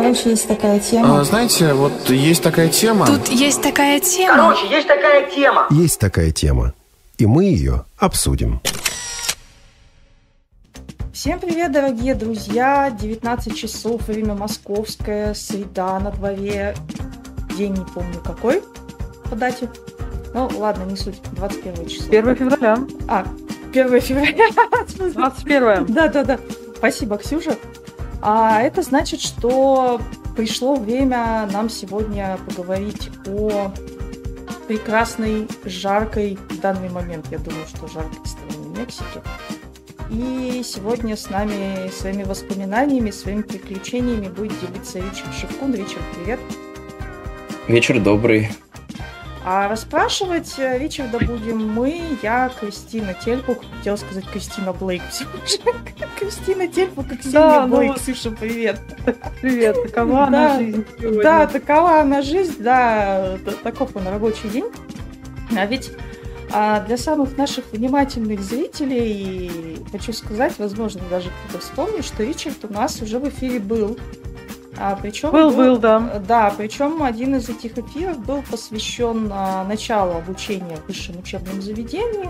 Короче, есть такая тема. Знаете, вот есть такая тема. Тут есть такая тема. Короче, есть такая тема. Есть такая тема. И мы ее обсудим. Всем привет, дорогие друзья. 19 часов, время московское, среда на дворе. День не помню какой по дате. Ну, ладно, не суть. 21 число. 1 февраля. 1 февраля. 21. Да. Спасибо, Ксюша. А это значит, что пришло время нам сегодня поговорить о прекрасной, жаркой в данный момент. Я думаю, что жаркой стране Мексики. И сегодня с нами, своими воспоминаниями, своими приключениями будет делиться Ричард Шевкун. Ричард, привет. Вечер добрый. А расспрашивать Ричарда будем мы, я, Кристина Тельпук. Хотела сказать Кристина Блейксюша. Кристина Тельпук и Ксения Блейксюша, привет. Привет, такова она жизнь сегодня. Да, такова она жизнь, да, таков он рабочий день. А ведь для самых наших внимательных зрителей, хочу сказать, возможно, даже кто-то вспомнит, что Ричард у нас уже в эфире был. Причем был, да. Да, причем один из этих эфиров был посвящен началу обучения в высшем учебном заведении.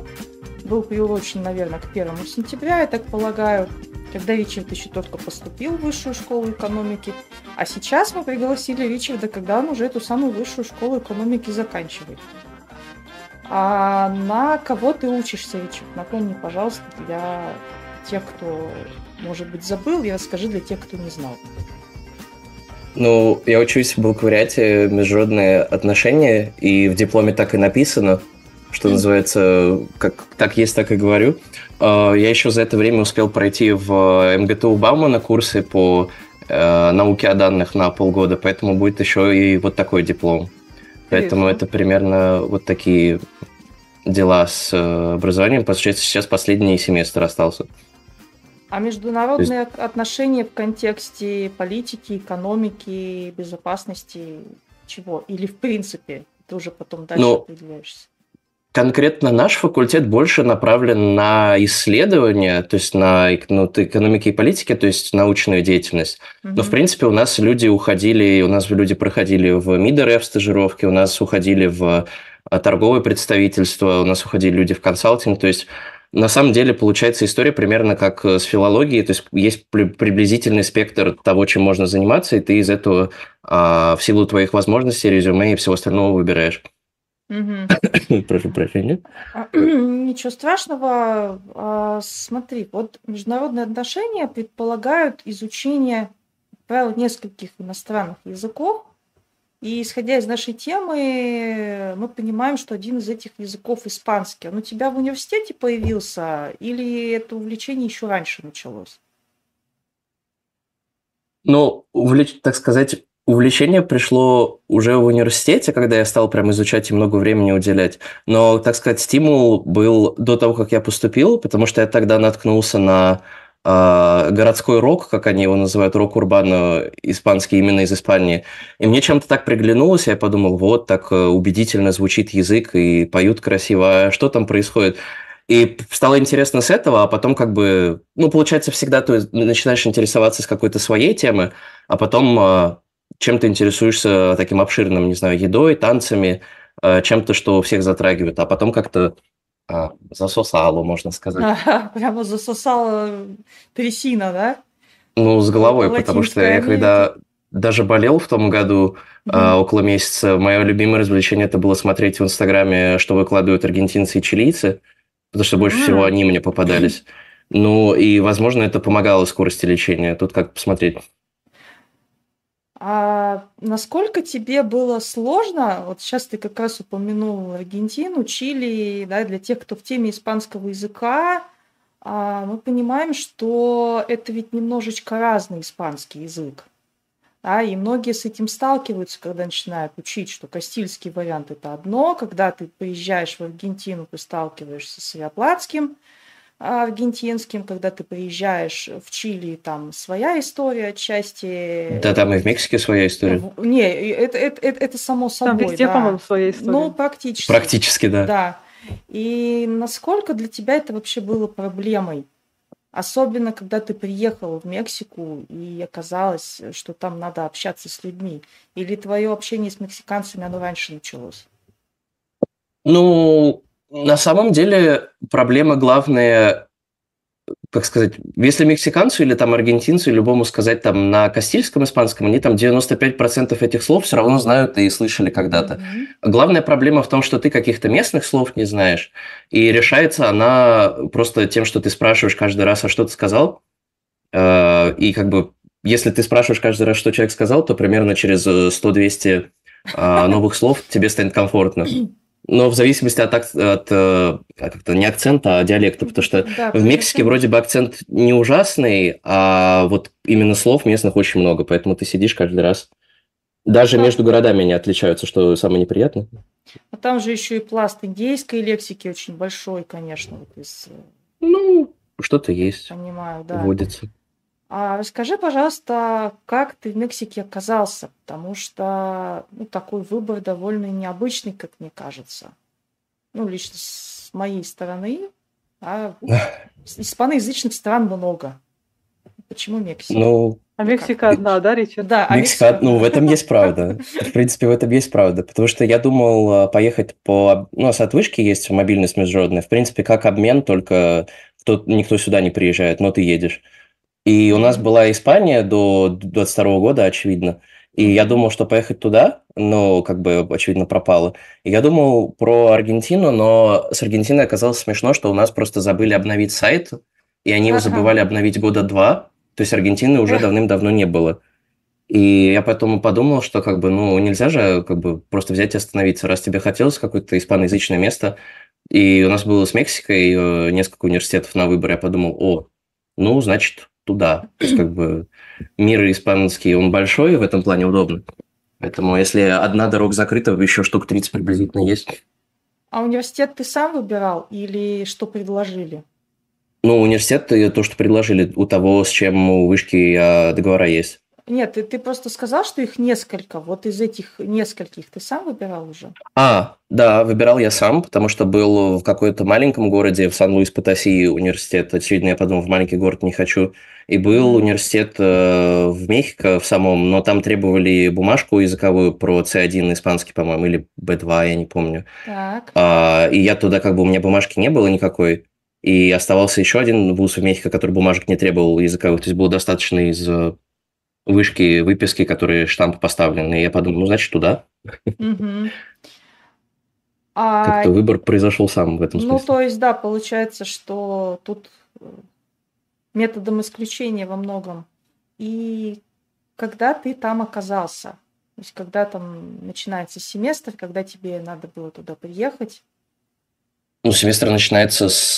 Был приурочен, наверное, к 1 сентября, я так полагаю, когда Ричард еще только поступил в Высшую школу экономики. А сейчас мы пригласили Ричарда, когда он уже эту самую Высшую школу экономики заканчивает. А на кого ты учишься, Ричард? Напомни, пожалуйста, для тех, кто, может быть, забыл, и расскажи для тех, кто не знал. Ну, я учусь в бакалавриате международные отношения, и в дипломе так и написано, что называется, как есть, так и говорю. Я еще за это время успел пройти в МГТУ Баумана курсы по науке о данных на полгода, поэтому будет еще и вот такой диплом. Поэтому это примерно вот такие дела с образованием. Получается, сейчас последний семестр остался. А международные отношения в контексте политики, экономики, безопасности, чего? Или в принципе ты уже потом дальше определяешься? Конкретно наш факультет больше направлен на исследования, то есть на экономики и политики, то есть научную деятельность. Mm-hmm. Но в принципе у нас люди уходили, у нас люди проходили в МИД РФ стажировки, у нас уходили в торговое представительство, у нас уходили люди в консалтинг, то есть на самом деле получается история примерно как с филологией, то есть есть приблизительный спектр того, чем можно заниматься, и ты из этого в силу твоих возможностей, резюме и всего остального выбираешь. Прошу прощения. Ничего страшного. Смотри, вот международные отношения предполагают изучение, как правило, нескольких иностранных языков, и исходя из нашей темы, мы понимаем, что один из этих языков испанский. Он у тебя в университете появился или это увлечение еще раньше началось? Ну, увлечение пришло уже в университете, когда я стал прям изучать и много времени уделять. Но, так сказать, стимул был до того, как я поступил, потому что я тогда наткнулся на городской рок, как они его называют, рок-урбано испанский, именно из Испании. И мне чем-то так приглянулось, я подумал, вот так убедительно звучит язык и поют красиво, а что там происходит? И стало интересно с этого, а потом получается, всегда ты начинаешь интересоваться с какой-то своей темы, а потом чем-то интересуешься таким обширным, не знаю, едой, танцами, чем-то, что всех затрагивает, а потом как-то засосало, можно сказать. Прямо засосала трясина, да? Ну, с головой, потому что я когда даже болел в том году около месяца, мое любимое развлечение это было смотреть в Инстаграме, что выкладывают аргентинцы и чилийцы, потому что больше всего они мне попадались. Ну, и, возможно, это помогало скорости лечения. Тут как посмотреть. А насколько тебе было сложно, вот сейчас ты как раз упомянул Аргентину, Чили, да, для тех, кто в теме испанского языка, мы понимаем, что это ведь немножечко разный испанский язык, да, и многие с этим сталкиваются, когда начинают учить, что кастильский вариант – это одно, когда ты приезжаешь в Аргентину, ты сталкиваешься с риоплатским, аргентинским, когда ты приезжаешь в Чили, там своя история отчасти. Да, там и в Мексике своя история. Не, это само собой. Там везде, да, по-моему, своя история. Ну, практически. Практически, да. Да. И насколько для тебя это вообще было проблемой? Особенно, когда ты приехала в Мексику и оказалось, что там надо общаться с людьми. Или твое общение с мексиканцами, оно раньше началось? Ну, на самом деле проблема главная, как сказать, если мексиканцу или там аргентинцу, любому сказать там на кастильском испанском, они там 95% этих слов все равно знают и слышали когда-то. Mm-hmm. Главная проблема в том, что ты каких-то местных слов не знаешь, и решается она просто тем, что ты спрашиваешь каждый раз, а что ты сказал, и как бы если ты спрашиваешь каждый раз, что человек сказал, то примерно через 100-200 новых слов тебе станет комфортно. Но в зависимости от не акцента, а диалекта, потому что да, в Мексике вроде бы акцент не ужасный, а вот именно слов местных очень много, поэтому ты сидишь каждый раз. Даже между городами они отличаются, что самое неприятное. А там же еще и пласт индейской лексики очень большой, конечно. Вот из... Ну, что-то есть. Понимаю, да. Вводится. А расскажи, пожалуйста, как ты в Мексике оказался, потому что такой выбор довольно необычный, как мне кажется. Ну, лично с моей стороны, а испаноязычных стран много. Почему Мексика? Ну, а Мексика одна, да, Ричард? Да, Мексика, в этом есть правда. В принципе, в этом есть правда, потому что я думал поехать по... У нас отвышки есть, мобильность международная. В принципе, как обмен, только никто сюда не приезжает, но ты едешь. И у нас была Испания до 22 года, очевидно. И я думал, что поехать туда, но как бы, очевидно, пропало. И я думал про Аргентину, но с Аргентиной оказалось смешно, что у нас просто забыли обновить сайт, и они его забывали обновить года два. То есть Аргентины уже давным-давно не было. И я поэтому подумал, что как бы, нельзя же как бы, просто взять и остановиться. Раз тебе хотелось какое-то испаноязычное место, и у нас было с Мексикой несколько университетов на выбор, я подумал, значит... туда. То есть, как бы, мир испанский, он большой, в этом плане удобно. Поэтому, если одна дорога закрыта, еще штук 30 приблизительно есть. А университет ты сам выбирал или что предложили? Университет, то, что предложили у того, с чем у вышки договора есть. Нет, ты просто сказал, что их несколько. Вот из этих нескольких ты сам выбирал уже? Да, выбирал я сам, потому что был в какой-то маленьком городе, в Сан-Луис-Потоси университет. Очевидно, я подумал, в маленький город не хочу. И был университет в Мехико в самом, но там требовали бумажку языковую про C1 испанский, по-моему, или B2, я не помню. Так. И я туда у меня бумажки не было никакой. И оставался еще один вуз в Мехико, который бумажек не требовал языковых. То есть было достаточно из... вышки, выписки, которые штамп поставлены. И я подумал, значит, туда. Как-то выбор произошел сам в этом смысле. То есть, да, получается, что тут методом исключения во многом. И когда ты там оказался, то есть, когда там начинается семестр, когда тебе надо было туда приехать? Семестр начинается с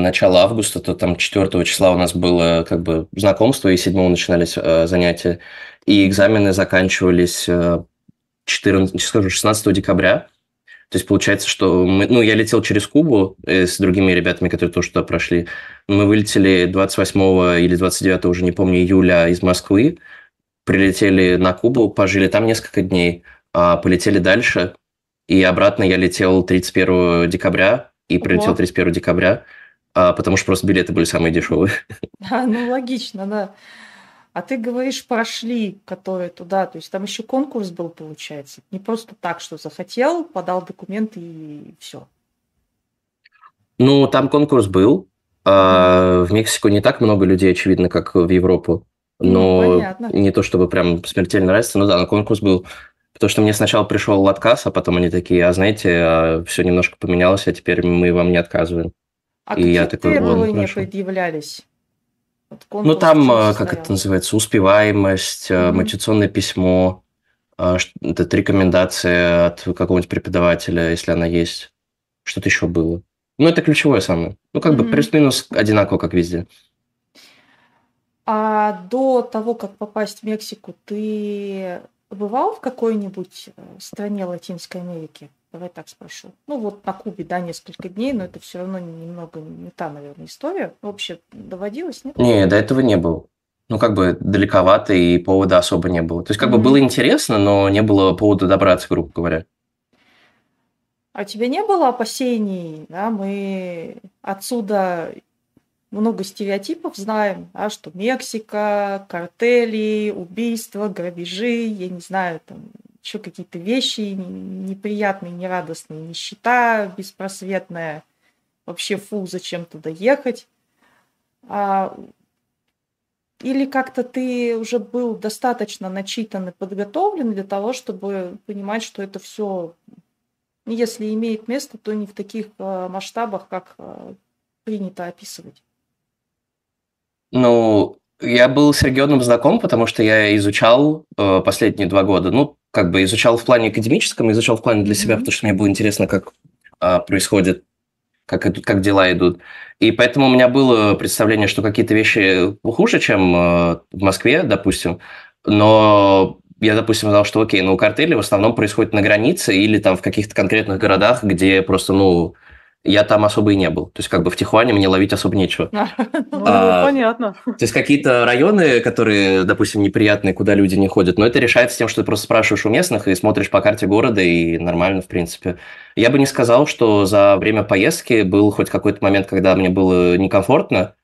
начала августа, то там 4 числа у нас было знакомство, и 7 начинались занятия, и экзамены заканчивались 16 декабря. То есть получается, что я летел через Кубу с другими ребятами, которые тоже туда прошли. Мы вылетели 28 или 29, уже не помню, июля из Москвы, прилетели на Кубу, пожили там несколько дней, полетели дальше, и обратно я летел 31 декабря. И прилетел 31 декабря, потому что просто билеты были самые дешевые. Логично, да. А ты говоришь, прошли, которые туда, то есть там еще конкурс был, получается. Не просто так, что захотел, подал документы и все. Там конкурс был. В Мексику не так много людей, очевидно, как в Европу. Но не то, чтобы прям смертельно нравится, но да, но конкурс был. Потому что мне сначала пришел отказ, а потом они такие, знаете, все немножко поменялось, а теперь мы вам не отказываем. А и какие требования предъявлялись? Там, как это называется, успеваемость, мотивационное письмо, это рекомендация от какого-нибудь преподавателя, если она есть. Что-то еще было. Это ключевое самое. Бы плюс-минус одинаково, как везде. А до того, как попасть в Мексику, ты... Бывал в какой-нибудь стране Латинской Америки? Давай так спрошу. На Кубе, да, несколько дней, но это все равно немного не та, наверное, история. Вообще доводилось, нет? Не, до этого не было. Далековато, и повода особо не было. То есть, было интересно, но не было повода добраться, грубо говоря. А у тебя не было опасений? Да, мы отсюда... много стереотипов знаем, что Мексика, картели, убийства, грабежи, я не знаю, там еще какие-то вещи неприятные, нерадостные, нищета беспросветная, вообще фу, зачем туда ехать. Или как-то ты уже был достаточно начитан и подготовлен для того, чтобы понимать, что это все, если имеет место, то не в таких масштабах, как принято описывать. Ну, я был с регионом знаком, потому что я изучал последние 2 года. Ну, как бы изучал в плане академическом, изучал в плане для себя, потому что мне было интересно, как происходит, как дела идут. И поэтому у меня было представление, что какие-то вещи хуже, чем в Москве, допустим. Но я, допустим, знал, что окей, ну, картели в основном происходят на границе или там в каких-то конкретных городах, где просто, ну, я там особо и не был. То есть, как бы в Тихуане мне ловить особо нечего. Понятно. То есть, какие-то районы, которые, допустим, неприятные, куда люди не ходят, но это решается тем, что ты просто спрашиваешь у местных и смотришь по карте города, и нормально, в принципе. Я бы не сказал, что за время поездки был хоть какой-то момент, когда мне было некомфортно.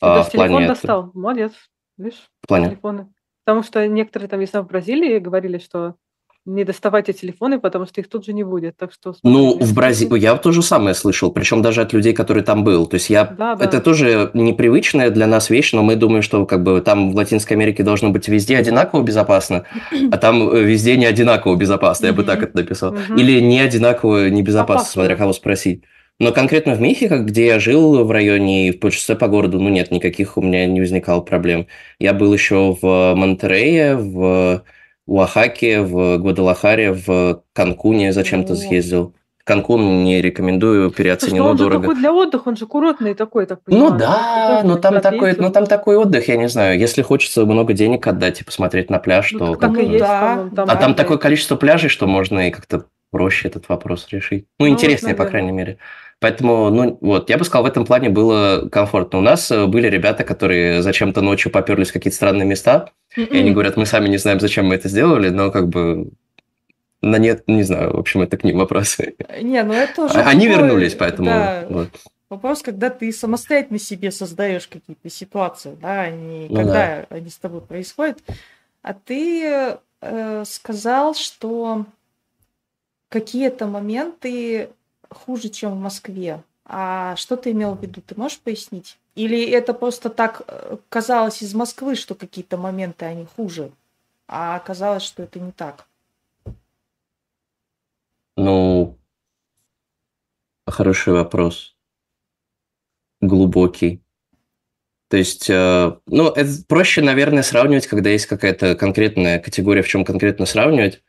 Ты в телефон достал. Молодец. Видишь? В плане? Телефоны. Потому что некоторые там, если в Бразилии, говорили, что не доставайте телефоны, потому что их тут же не будет. Так что... Ну, в Бразилии я то же самое слышал, причем даже от людей, которые там был. То есть я... Да. Это тоже непривычная для нас вещь, но мы думаем, что как бы там в Латинской Америке должно быть везде одинаково безопасно, а там везде не одинаково безопасно, я бы так это написал. Или не одинаково небезопасно, смотря кого спросить. Но конкретно в Мехико, где я жил в районе и полчаса по городу, ну нет, никаких у меня не возникало проблем. Я был еще в Монтеррее, в Оахаке, в Гвадалахаре, в Канкуне зачем-то съездил. Канкун не рекомендую, переоценено, дорого. Он же такой для отдыха, он же курортный такой, так понимаю. Ну да, но там такой отдых, я не знаю. Если хочется много денег отдать и посмотреть на пляж, то... Там такое количество пляжей, что можно и как-то проще этот вопрос решить. Ну, интереснее, по крайней мере. Поэтому, ну вот, я бы сказал, в этом плане было комфортно. У нас были ребята, которые зачем-то ночью поперлись в какие-то странные места, и они говорят, мы сами не знаем, зачем мы это сделали, но как бы на нет, не знаю, в общем, это к ним вопросы. Не, ну это уже... Они такой... вернулись, поэтому... Да. Вот. Вопрос, когда ты самостоятельно себе создаешь какие-то ситуации, да, когда они с тобой происходят. А ты сказал, что какие-то моменты хуже, чем в Москве. А что ты имел в виду? Ты можешь пояснить? Или это просто так казалось из Москвы, что какие-то моменты, они хуже, а оказалось, что это не так? Ну, хороший вопрос. Глубокий. То есть, ну, это проще, наверное, сравнивать, когда есть какая-то конкретная категория, в чем конкретно сравнивать.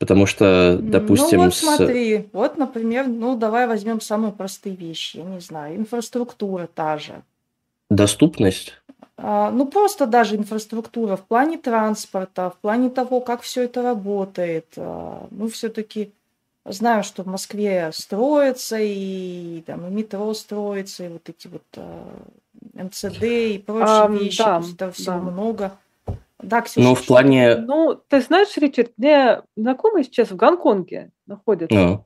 Потому что, допустим... Ну вот смотри, вот, например, ну давай возьмем самые простые вещи, я не знаю, инфраструктура та же. Доступность? Ну просто даже инфраструктура в плане транспорта, в плане того, как все это работает. Мы все-таки знаем, что в Москве строится, и там и метро строится, и вот эти вот МЦД и прочие вещи, да, там всего много. Да, Ксюша, ну, в плане... Ну, ты знаешь, Ричард, мне знакомый сейчас в Гонконге находится.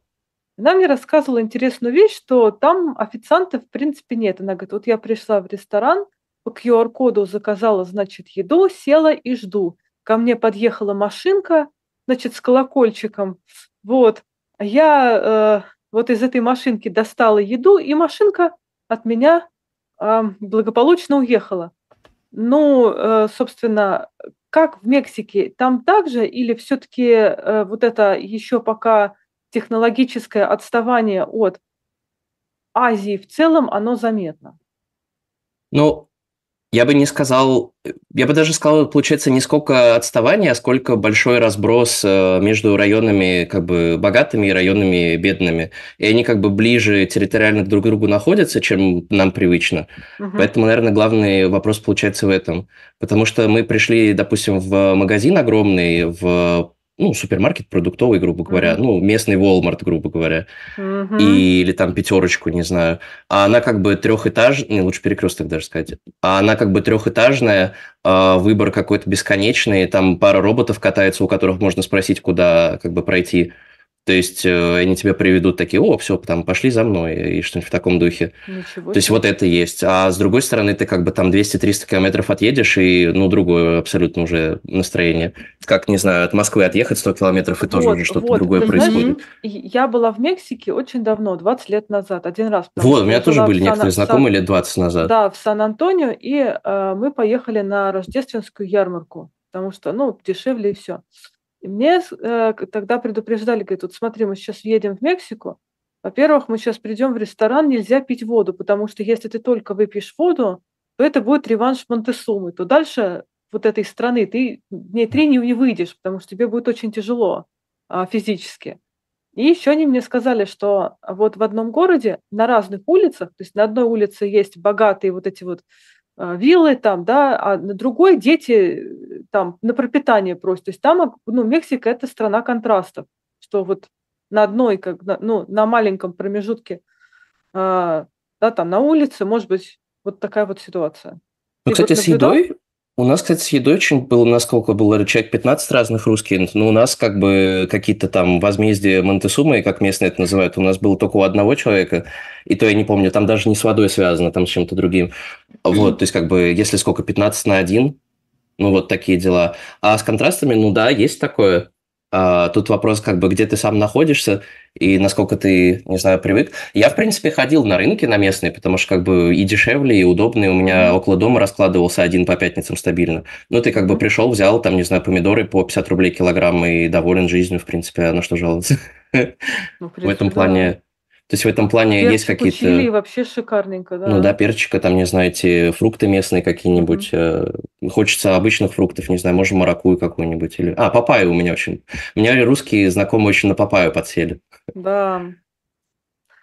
Она мне рассказывала интересную вещь, что там официантов, в принципе, нет. Она говорит, вот я пришла в ресторан, по QR-коду заказала, значит, еду, села и жду. Ко мне подъехала машинка, значит, с колокольчиком. Вот. Я вот из этой машинки достала еду, и машинка от меня благополучно уехала. Ну, собственно, как в Мексике, там также или все-таки вот это еще пока технологическое отставание от Азии в целом, оно заметно? Ну, я бы не сказал, я бы даже сказал, получается, не сколько отставания, а сколько большой разброс между районами как бы богатыми и районами бедными. И они как бы ближе территориально друг к другу находятся, чем нам привычно. Поэтому, наверное, главный вопрос получается в этом. Потому что мы пришли, допустим, в магазин огромный, в супермаркет продуктовый, грубо говоря, ну, местный Walmart, грубо говоря, или там пятерочку, не знаю, а она как бы трехэтажная, лучше перекресток даже сказать, а она как бы трехэтажная, выбор какой-то бесконечный, там пара роботов катается, у которых можно спросить, куда как бы пройти. То есть они тебя приведут такие, о, все, там, пошли за мной, и что-нибудь в таком духе. Ничего. То есть вот это есть. А с другой стороны, ты как бы там 200-300 километров отъедешь, и, ну, другое абсолютно уже настроение. Как, не знаю, от Москвы отъехать 100 километров, и тоже вот, уже что-то вот, другое происходит. Знаешь, я была в Мексике очень давно, 20 лет назад, один раз. Вот, у меня тоже были некоторые знакомые лет 20 назад. Да, в Сан-Антонио, и мы поехали на рождественскую ярмарку, потому что, ну, дешевле и все. И мне тогда предупреждали, говорят, вот смотри, мы сейчас едем в Мексику, во-первых, мы сейчас придем в ресторан, нельзя пить воду, потому что если ты только выпьешь воду, то это будет реванш Монтесумы, то дальше вот этой страны ты дней 3 не выйдешь, потому что тебе будет очень тяжело физически. И еще они мне сказали, что вот в одном городе на разных улицах, то есть на одной улице есть богатые вот эти вот виллы там, да, а на другой дети там на пропитание просят. То есть там, ну, Мексика – это страна контрастов, что вот на одной, как, ну, на маленьком промежутке, да, там на улице, может быть, вот такая вот ситуация. Ну, кстати, вот с едой? У нас, кстати, с едой очень было, насколько было, человек 15 разных русских, но у нас как бы какие-то там возмездия Монтесумы, как местные это называют, у нас было только у одного человека, и то я не помню, там даже не с водой связано, там с чем-то другим. Вот, то есть как бы, если сколько, 15-1, ну вот такие дела. А с контрастами, ну да, есть такое. Тут вопрос, как бы, где ты сам находишься и насколько ты, не знаю, привык. Я, в принципе, ходил на рынки на местные, потому что, как бы, и дешевле, и удобнее. У меня около дома раскладывался один по пятницам стабильно. Ну, ты, как бы, пришел, взял, там, не знаю, помидоры по 50 рублей килограмм и доволен жизнью, в принципе, на что жаловаться. Ну, в этом плане... То есть в этом плане перчик есть какие-то... Перчик Чили вообще шикарненько, да. Ну да, перчика, там, не знаю, эти фрукты местные какие-нибудь. Хочется обычных фруктов, не знаю, может, маракуйю какую-нибудь. Или... А, папайю у меня очень... У меня русские знакомые очень на папайю подсели. Да.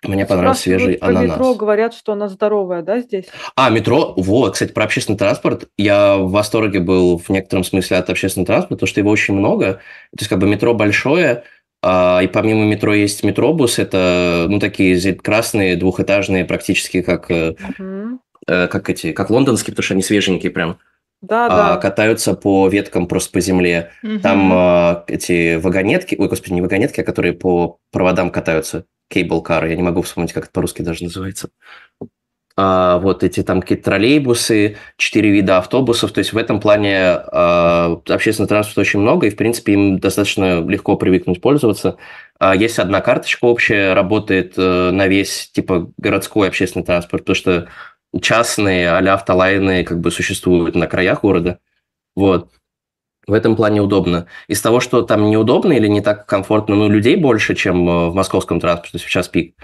Мне понравился свежий ананас. Метро говорят, что она здоровая, да, здесь? А, метро, вот, кстати, про общественный транспорт. Я в восторге был в некотором смысле от общественного транспорта, потому что его очень много. То есть как бы метро большое, и помимо метро есть метробус, это, ну, такие красные, двухэтажные, практически как, как эти, как лондонские, потому что они свеженькие прям. Да, да. Катаются по веткам, просто по земле. Там эти вагонетки, ой, господи, не вагонетки, а которые по проводам катаются, кейбл-кары, я не могу вспомнить, как это по-русски даже называется. Вот эти там какие-то троллейбусы, 4 вида автобусов, то есть в этом плане общественного транспорта очень много, и, в принципе, им достаточно легко привыкнуть пользоваться. Есть одна карточка общая, работает на весь, типа, городской общественный транспорт, потому что частные а-ля автолайны как бы существуют на краях города, вот. В этом плане удобно. Из того, что там неудобно или не так комфортно, ну, людей больше, чем в московском транспорте, то есть в час пик.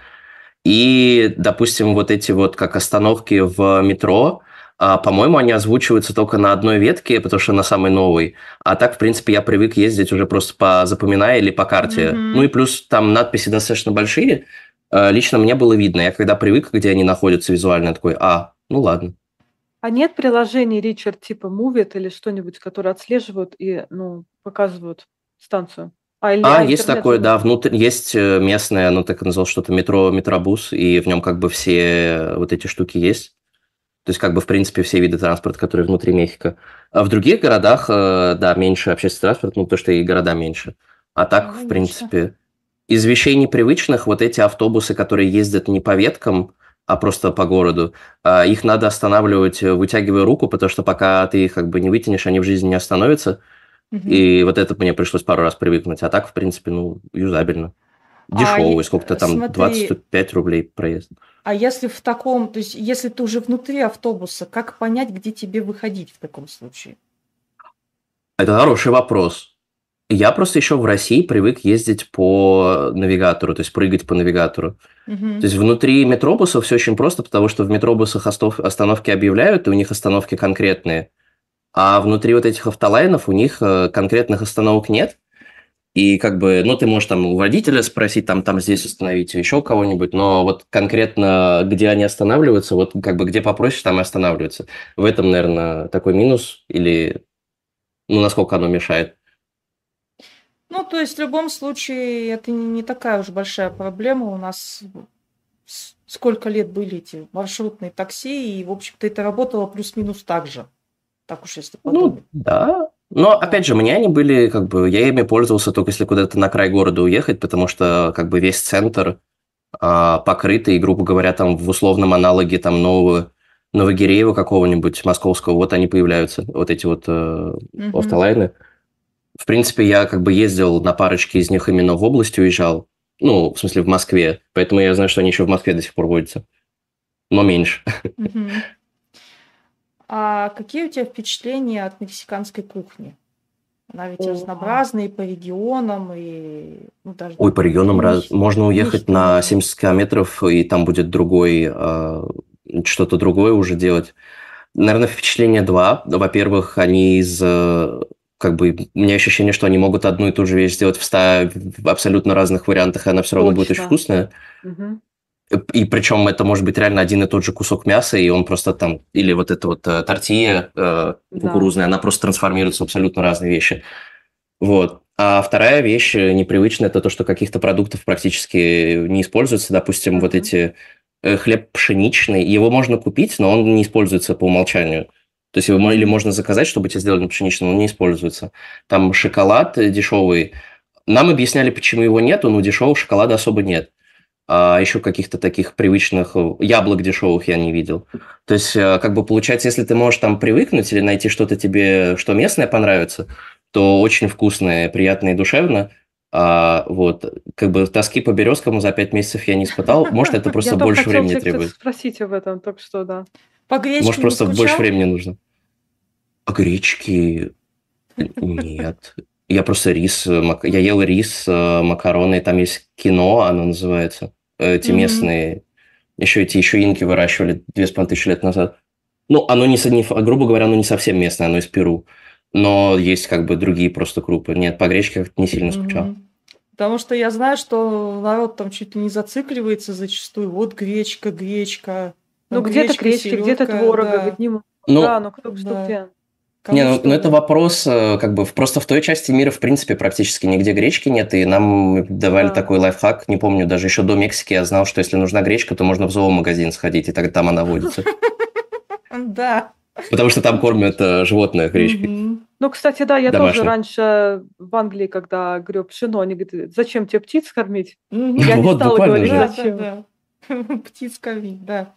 И, допустим, вот эти вот как остановки в метро, по-моему, они озвучиваются только на одной ветке, потому что на самой новой. А так, в принципе, я привык ездить уже просто по запоминаю или по карте. Ну и плюс там надписи достаточно большие. Лично мне было видно. Я когда привык, где они находятся визуально, я такой, а, ну ладно. А нет приложений, Ричард, типа Moviet или что-нибудь, которые отслеживают и, ну, показывают станцию? А есть такое, да, внутрь есть местное, оно так и называлось, что-то метро, метробус, и в нем как бы все вот эти штуки есть. То есть как бы в принципе все виды транспорта, которые внутри Мехико. А в других городах, да, меньше общественный транспорт, ну, потому что и города меньше. А так, в принципе, из вещей непривычных вот эти автобусы, которые ездят не по веткам, а просто по городу, их надо останавливать, вытягивая руку, потому что пока ты их как бы не вытянешь, они в жизни не остановятся. И вот это мне пришлось пару раз привыкнуть. А так, в принципе, ну, юзабельно. Дешевый, сколько-то там, смотри, 25 рублей проезд. А если в таком, то есть если ты уже внутри автобуса, как понять, где тебе выходить в таком случае? Это хороший вопрос. Я просто еще в России привык ездить по навигатору, то есть прыгать по навигатору. То есть внутри метробуса все очень просто, потому что в метробусах остановки объявляют, и у них остановки конкретные. А внутри вот этих автолайнов у них конкретных остановок нет. И как бы, ну, ты можешь там у водителя спросить, там здесь остановить, еще у кого-нибудь, но вот конкретно, где они останавливаются, вот как бы где попроще, там и останавливаются. В этом, наверное, такой минус или, ну, насколько оно мешает. Ну, то есть в любом случае это не такая уж большая проблема у нас. Сколько лет были эти маршрутные такси, и, в общем-то, это работало плюс-минус так же. Так уж если подумать. Ну, да. Но, опять же, мне они были, как бы, я ими пользовался только если куда-то на край города уехать, потому что, как бы, весь центр покрытый, грубо говоря, там в условном аналоге там Новогиреева какого-нибудь московского, вот они появляются, вот эти вот офтолайны. В принципе, я как бы ездил на парочке из них именно в область уезжал, ну, в смысле, в Москве, поэтому я знаю, что они еще в Москве до сих пор водятся, но меньше. А какие у тебя впечатления от мексиканской кухни? Она ведь разнообразная и по регионам, и... Ну, даже... Ой, по регионам можно уехать на 70 километров, и там будет что-то другое уже делать. Наверное, впечатления два. Во-первых, они как бы, у меня ощущение, что они могут одну и ту же вещь сделать в 100 абсолютно разных вариантах, и она все равно будет очень вкусная. Угу. И причем это может быть реально один и тот же кусок мяса, и он просто там... Или вот эта вот тортилья кукурузная, она просто трансформируется в абсолютно разные вещи. Вот. А вторая вещь непривычная, это то, что каких-то продуктов практически не используется. Допустим, вот эти... Хлеб пшеничный, его можно купить, но он не используется по умолчанию. То есть его или можно заказать, чтобы тебе сделали пшеничный, но он не используется. Там шоколад дешевый. Нам объясняли, почему его нету, но дешевого шоколада особо нет. А еще каких-то таких привычных яблок дешевых я не видел. То есть, как бы получается, если ты можешь там привыкнуть или найти что-то тебе, что местное понравится, то очень вкусное, приятно и душевно. Вот, как бы тоски по березкам за 5 месяцев я не испытал. Может, это просто больше времени требует. Спросить об этом, только что, да. По гречке может, просто больше времени нужно. А гречки? Нет. Я просто я ел рис, макароны, там есть кино, оно называется. Эти местные, еще эти инки выращивали 2500 лет назад. Ну, оно грубо говоря, оно не совсем местное, оно из Перу. Но есть как бы другие просто крупы. Нет, по гречке как-то не сильно скучал. Потому что я знаю, что народ там чуть ли не зацикливается зачастую. Вот гречка. Ну, где-то гречки, где-то творога. Да, но кто бы что. Не, ну это вопрос, как бы, просто в той части мира, в принципе, практически нигде гречки нет, и нам давали такой лайфхак, не помню, даже еще до Мексики я знал, что если нужна гречка, то можно в зоомагазин сходить, и тогда там она водится. Да. Потому что там кормят животное гречкой. Ну, кстати, да, я тоже раньше в Англии, когда греб пшено, они говорят, зачем тебе птиц кормить? Я не стала говорить, зачем. Птиц кормить, да.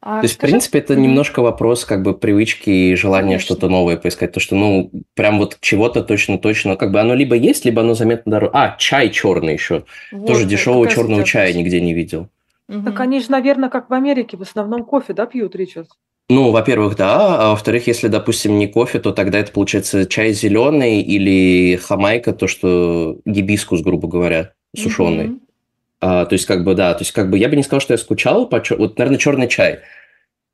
То есть, в принципе, это немножко вопрос как бы привычки и желания что-то новое поискать. То, что, ну, прям вот чего-то точно, как бы оно либо есть, либо оно заметно дороже. А, чай черный еще. Вот, тоже дешевого черного чая нигде не видел. Так они же, наверное, как в Америке, в основном кофе, да, пьют, Ричард? Ну, во-первых, да. А во-вторых, если, допустим, не кофе, то тогда это получается чай зеленый или хамайка, то, что гибискус, грубо говоря, сушеный. То есть, как бы, да, то есть, как бы я бы не сказал, что я скучал по вот, наверное, черный чай.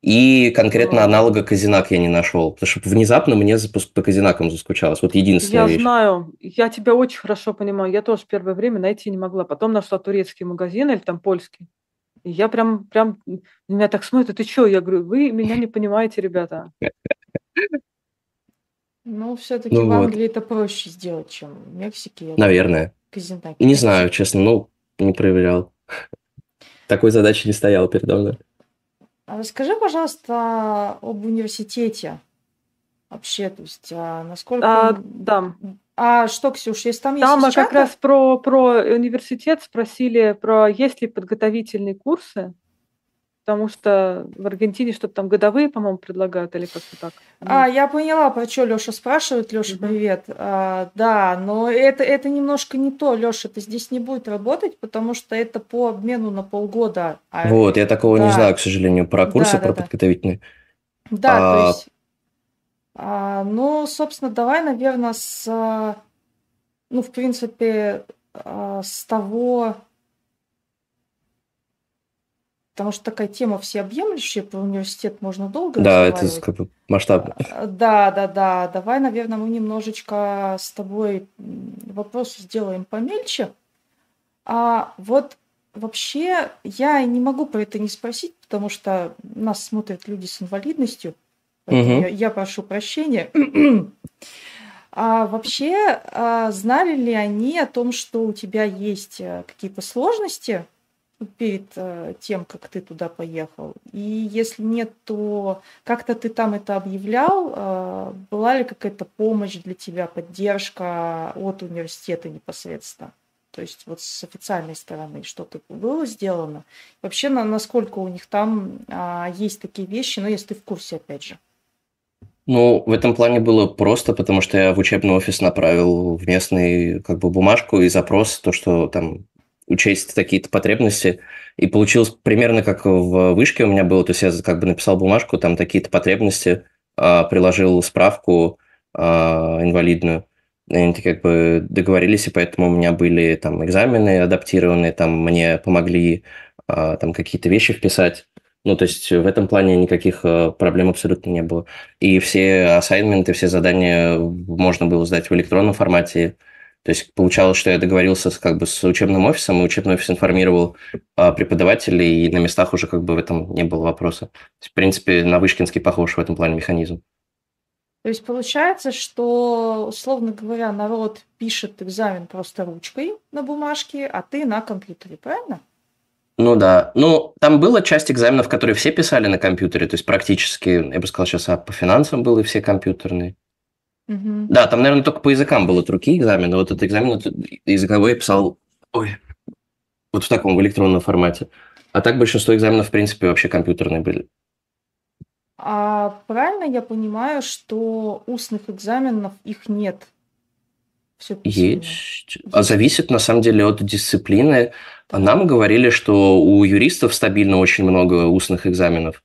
И конкретно аналога казинак я не нашел, потому что внезапно мне по казинакам заскучалось. Вот единственная вещь. Я знаю, я тебя очень хорошо понимаю. Я тоже первое время найти не могла. Потом нашла турецкий магазин или там польский. И я прям, меня так смотрят, ты чё? Я говорю, вы меня не понимаете, ребята. Ну, все-таки в Англии это проще сделать, чем в Мексике. Наверное. Казинаки. Не знаю, честно, ну... Не проверял. Такой задачи не стояла передо мной. Расскажи, пожалуйста, об университете вообще, то есть, насколько... Да. А что, Ксюш, есть там есть чаты? Там как раз про университет спросили, про есть ли подготовительные курсы, потому что в Аргентине что-то там годовые, по-моему, предлагают или как-то так. Я поняла, про что Лёша спрашивает. Лёша, привет. Да, но это немножко не то, Лёша, это здесь не будет работать, потому что это по обмену на полгода. Вот, я такого не знаю, к сожалению, про курсы, про подготовительные. Да, то есть... ну, собственно, давай, наверное, ну, в принципе, с того... Потому что такая тема всеобъемлющая, про университет можно долго разговаривать. Да, это как бы масштабно. Да. Давай, наверное, мы немножечко с тобой вопрос сделаем помельче. Вот вообще я не могу про это не спросить, потому что нас смотрят люди с инвалидностью. Я прошу прощения. Вообще, знали ли они о том, что у тебя есть какие-то сложности перед тем, как ты туда поехал? И если нет, то как-то ты там это объявлял? Была ли какая-то помощь для тебя, поддержка от университета непосредственно? То есть вот с официальной стороны что-то было сделано? Вообще, насколько у них там есть такие вещи, ну, если ты в курсе, опять же. Ну, в этом плане было просто, потому что я в учебный офис направил в местный как бы бумажку и запрос, то, что там учесть такие-то потребности. И получилось примерно как в вышке у меня было. То есть я как бы написал бумажку, там такие-то потребности, приложил справку инвалидную. И они как бы договорились, и поэтому у меня были там экзамены адаптированные, там мне помогли там какие-то вещи вписать. Ну, то есть в этом плане никаких проблем абсолютно не было. И все ассайнменты, все задания можно было сдать в электронном формате. То есть получалось, что я договорился как бы с учебным офисом, и учебный офис информировал преподавателей, и на местах уже как бы в этом не было вопроса. То есть, в принципе, на вышкинский похож в этом плане механизм. То есть получается, что, условно говоря, народ пишет экзамен просто ручкой на бумажке, а ты на компьютере, правильно? Ну да. Ну, там была часть экзаменов, которые все писали на компьютере, то есть практически, я бы сказал, сейчас по финансам были все компьютерные. Угу. Да, там, наверное, только по языкам было от руки экзамен, вот этот экзамен языковой я писал, вот в таком, в электронном формате. А так большинство экзаменов, в принципе, вообще компьютерные были. А правильно я понимаю, что устных экзаменов их нет? Все письменно. Есть. А зависит, на самом деле, от дисциплины. Да. Нам говорили, что у юристов стабильно очень много устных экзаменов.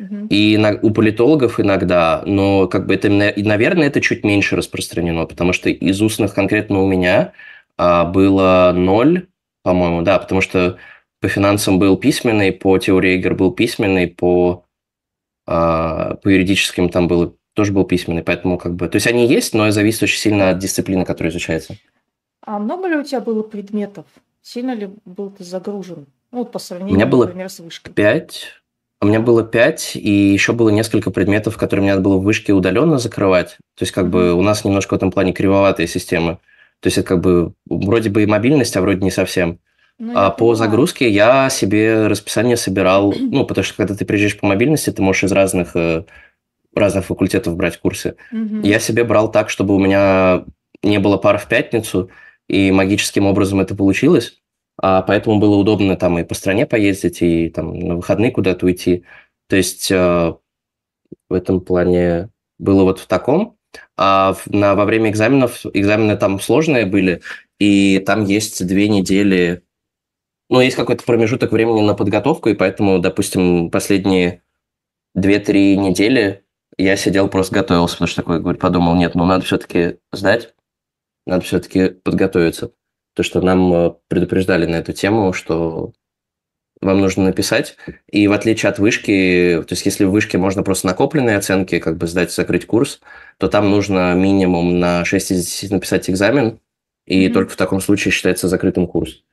Угу. И у политологов иногда. Но, как бы, это, наверное, это чуть меньше распространено, потому что из устных конкретно у меня было 0, по-моему, да, потому что по финансам был письменный, по теории игр был письменный, по юридическим там тоже был письменный, поэтому как бы... То есть они есть, но зависит очень сильно от дисциплины, которая изучается. А много ли у тебя было предметов? Сильно ли был ты загружен? Ну, вот по сравнению, например, с вышкой. 5. У меня было 5, и еще было несколько предметов, которые мне надо было в вышке удаленно закрывать. То есть как бы у нас немножко в этом плане кривоватая система. То есть это как бы вроде бы и мобильность, а вроде не совсем. Ну, а по загрузке я себе расписание собирал, ну, потому что когда ты приезжаешь по мобильности, ты можешь из разных факультетов брать курсы. Я себе брал так, чтобы у меня не было пар в пятницу, и магическим образом это получилось, поэтому было удобно там и по стране поездить, и там на выходные куда-то уйти. То есть в этом плане было вот в таком. А во время экзамены там сложные были, и там есть 2 недели... Ну, есть какой-то промежуток времени на подготовку, и поэтому, допустим, последние 2-3 недели я сидел, просто готовился, потому что такой, говорю, подумал, нет, ну, надо все-таки сдать, надо все-таки подготовиться. То, что нам предупреждали на эту тему, что вам нужно написать, и в отличие от вышки, то есть если в вышке можно просто накопленные оценки, как бы сдать, закрыть курс, то там нужно минимум на 6 из 10 написать экзамен, и только в таком случае считается закрытым курс.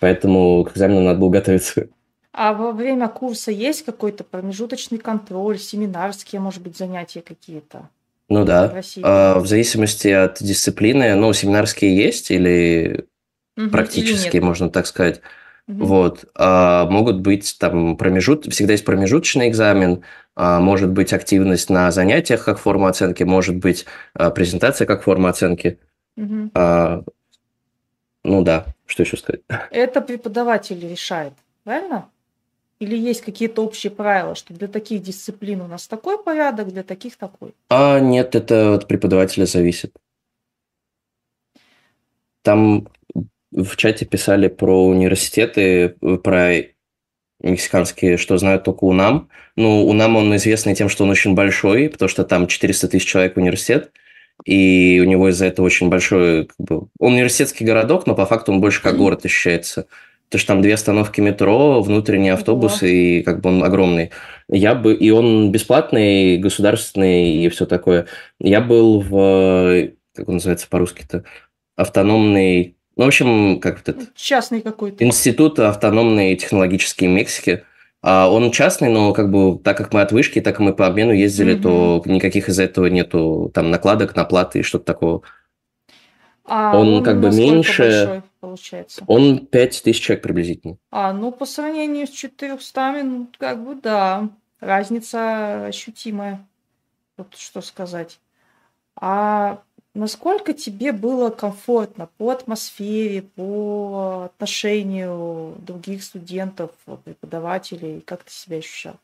Поэтому к экзамену надо было готовиться. А во время курса есть какой-то промежуточный контроль, семинарские, может быть, занятия какие-то? Ну да, в зависимости от дисциплины. Ну, семинарские есть или практические, или можно так сказать. Вот. Могут быть там всегда есть промежуточный экзамен, может быть активность на занятиях как форма оценки, может быть презентация как форма оценки. Ну да, что еще сказать? Это преподаватель решает, правильно? Или есть какие-то общие правила, что для таких дисциплин у нас такой порядок, для таких такой? А нет, это от преподавателя зависит. Там в чате писали про университеты, про мексиканские, что знают только Унам. Ну, Унам, он известный тем, что он очень большой, потому что там 400 тысяч человек университет. И у него из-за этого очень большой... Как бы, он университетский городок, но по факту он больше как город ощущается. Потому что там 2 остановки метро, внутренний автобус, и как бы он огромный. И он бесплатный, и государственный, и все такое. Я был в... Как он называется по-русски-то? Автономный... Ну, в общем, как вот этот... Частный какой-то. Институт автономной технологической Мексики. Он частный, но как бы так как мы от вышки, так и мы по обмену ездили, то никаких из-за этого нету там накладок, наплаты и что-то такого. Он как бы меньше. получается? Он 5000 человек приблизительно. Ну, по сравнению с 400, ну, как бы да, разница ощутимая. Вот что сказать. А насколько тебе было комфортно по атмосфере, по отношению других студентов, преподавателей? Как ты себя ощущал?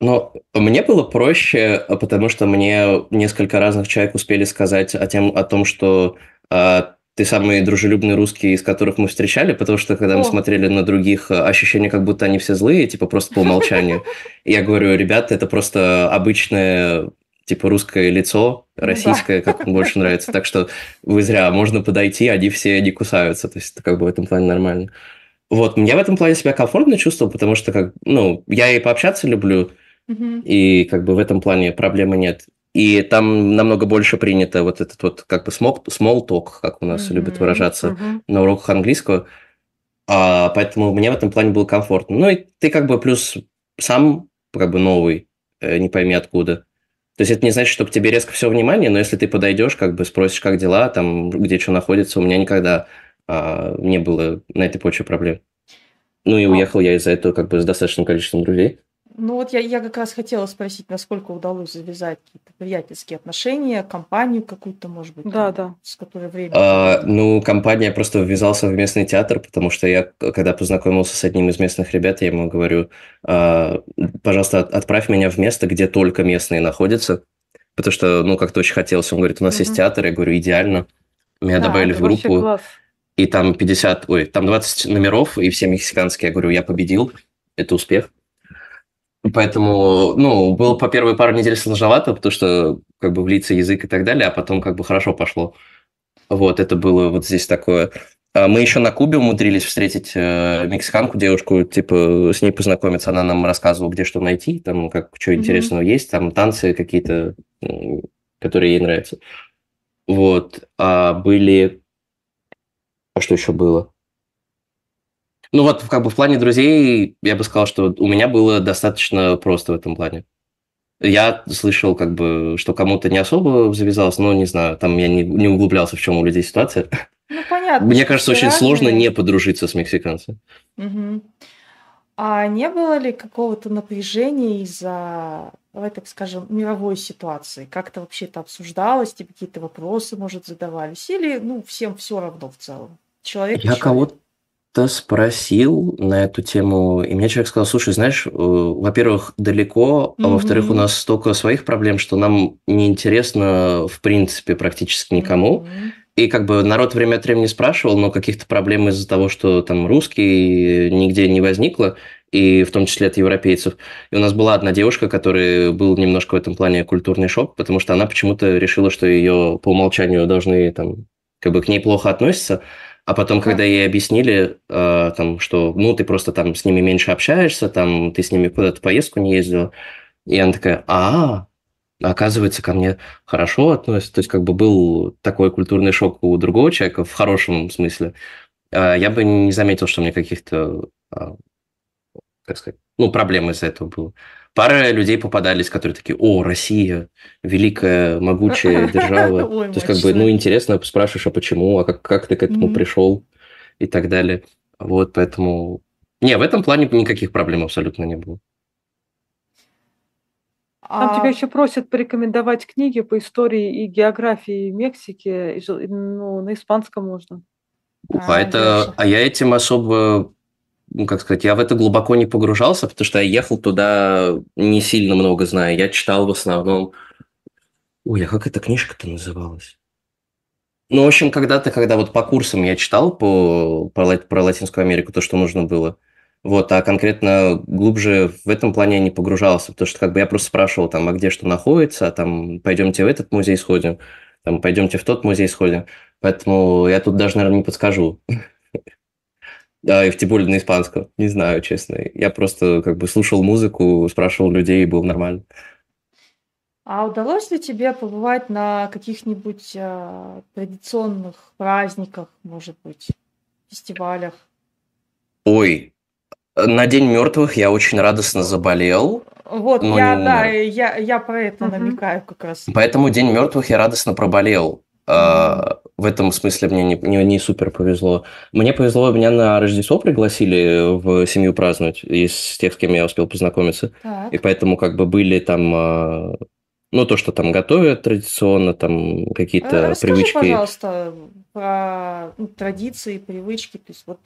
Ну, мне было проще, потому что мне несколько разных человек успели сказать о том, что ты самый дружелюбный русский, из которых мы встречали, потому что, когда мы смотрели на других, ощущение, как будто они все злые, типа просто по умолчанию. Я говорю, ребята, это просто обычное, типа, русское лицо, российское, как им больше нравится. Так что вы зря, можно подойти, они все не кусаются. То есть это как бы в этом плане нормально. Вот, я в этом плане себя комфортно чувствовал, потому что, я и пообщаться люблю, и как бы в этом плане проблемы нет. И там намного больше принято вот этот вот как бы small talk, как у нас любят выражаться, на уроках английского. Поэтому мне в этом плане было комфортно. Ну, и ты как бы плюс сам как бы новый, не пойми откуда. То есть это не значит, что к тебе резко все внимание, но если ты подойдешь, как бы спросишь, как дела, там, где что находится, у меня никогда... не было на этой почве проблем. Ну и уехал я из-за этого как бы с достаточным количеством друзей. Ну вот я как раз хотела спросить, насколько удалось завязать какие-то приятельские отношения, компанию какую-то, может быть, с которой время... Ну, компания просто ввязался в местный театр, потому что я, когда познакомился с одним из местных ребят, я ему говорю, пожалуйста, отправь меня в место, где только местные находятся, потому что, ну, как-то очень хотелось. Он говорит, у нас есть театр, я говорю, идеально. Меня добавили в группу. Класс. И там 20 номеров, и все мексиканские. Я говорю, я победил, это успех. Поэтому, было по первые пару недель сложновато, потому что как бы влиться язык и так далее, а потом как бы хорошо пошло. Вот, это было вот здесь такое. Мы еще на Кубе умудрились встретить мексиканку, девушку, типа, с ней познакомиться. Она нам рассказывала, где что найти, там, как что интересного есть, там, танцы какие-то, которые ей нравятся. Вот, А что еще было? Ну вот, как бы в плане друзей, я бы сказал, что у меня было достаточно просто в этом плане. Я слышал, как бы, что кому-то не особо завязалось, но не знаю, там я не углублялся, в чем у людей ситуация. Ну, понятно. Мне кажется, очень сложно не подружиться с мексиканцем. Угу. А не было ли какого-то напряжения из-за, давай так скажем, мировой ситуации? Как-то вообще это обсуждалось? Тебе какие-то вопросы, может, задавались? Или, всем все равно в целом? Я кого-то спросил на эту тему, и мне человек сказал, слушай, знаешь, во-первых, далеко, а во-вторых, у нас столько своих проблем, что нам неинтересно, в принципе, практически никому. И как бы народ время от времени спрашивал, но каких-то проблем из-за того, что там русские, нигде не возникло, и в том числе от европейцев. И у нас была одна девушка, которой был немножко в этом плане культурный шок, потому что она почему-то решила, что ее по умолчанию должны там, как бы к ней плохо относятся. А потом, когда ей объяснили, там, что ты просто там с ними меньше общаешься, там ты с ними куда-то поездку не ездила, и она такая, оказывается, ко мне хорошо относятся. То есть как бы был такой культурный шок у другого человека, в хорошем смысле. Я бы не заметил, что мне каких-то, как сказать, проблем из-за этого было. Пара людей попадались, которые такие, Россия, великая, могучая держава. То есть как бы, интересно, спрашиваешь, а почему, а как ты к этому пришел и так далее. Вот, поэтому... Не, в этом плане никаких проблем абсолютно не было. Там тебя еще просят порекомендовать книги по истории и географии Мексики, на испанском можно. Я этим особо, я в это глубоко не погружался, потому что я ехал туда не сильно много зная. Я читал в основном... а как эта книжка-то называлась? Ну, в общем, когда-то, когда вот по курсам я читал про Латинскую Америку, то, что нужно было. Вот, а конкретно глубже в этом плане я не погружался, потому что как бы я просто спрашивал, там, а где что находится, там, пойдемте в этот музей сходим, там, пойдемте в тот музей сходим. Поэтому я тут даже, наверное, не подскажу. Да, и тем более на испанском. Не знаю, честно. Я просто как бы слушал музыку, спрашивал людей, и было нормально. А удалось ли тебе побывать на каких-нибудь традиционных праздниках, может быть, фестивалях? На День мертвых я очень радостно заболел. Вот, я про это намекаю как раз. Поэтому День мертвых я радостно проболел. В этом смысле мне не супер повезло. Мне повезло, меня на Рождество пригласили в семью праздновать из тех, с кем я успел познакомиться. Так. И поэтому как бы были там, ну, то, что там готовят традиционно, там какие-то привычки. Расскажи, пожалуйста, про традиции, привычки, то есть вот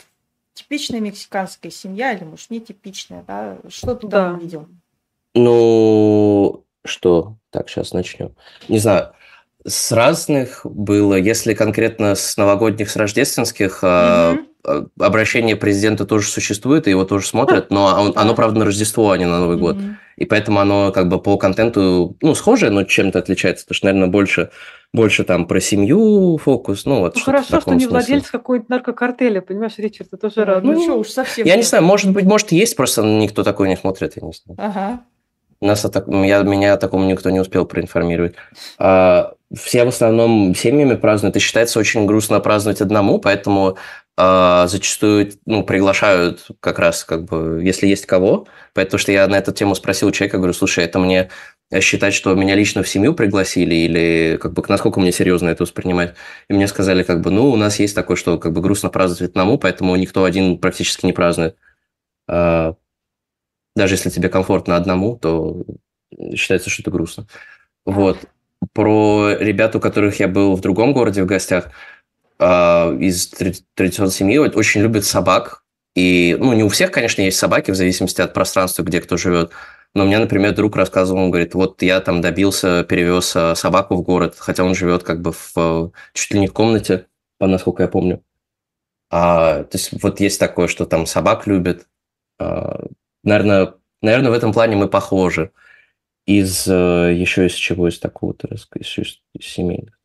типичная мексиканская семья или, может, не типичная, да? Что ты там видел? Ну, что? Так, сейчас начнем. Не знаю. С разных было, если конкретно с новогодних, с рождественских, обращение президента тоже существует, и его тоже смотрят, но оно, правда, на Рождество, а не на Новый год. И поэтому оно как бы по контенту, ну, схожее, но чем-то отличается, потому что, наверное, больше там про семью фокус, ну, вот ну, что-то хорошо, в таком что не смысле. Владелец какой-нибудь наркокартеля, понимаешь, Ричард, это тоже рад. Ну, что уж совсем. Я не знаю, может быть, есть, просто никто такой не смотрит, я не знаю. Ага. Меня о таком никто не успел проинформировать. Все в основном семьями празднуют, и считается очень грустно праздновать одному, поэтому зачастую приглашают как раз, как бы, если есть кого. Поэтому что я на эту тему спросил человека, говорю, слушай, это мне считать, что меня лично в семью пригласили, или как бы насколько мне серьезно это воспринимать? И мне сказали, как бы, ну, у нас есть такое, что как бы грустно праздновать одному, поэтому никто один практически не празднует. Даже если тебе комфортно одному, то считается, что это грустно. Вот. Про ребят, у которых я был в другом городе в гостях, из традиционной семьи, очень любят собак. И, ну, не у всех, конечно, есть собаки, в зависимости от пространства, где кто живет. Но мне, например, друг рассказывал, он говорит, вот я там добился, перевез собаку в город, хотя он живет как бы чуть ли не в комнате, насколько я помню. То есть вот есть такое, что там собак любят. Наверное, в этом плане мы похожи. Из такого-то, из семейных.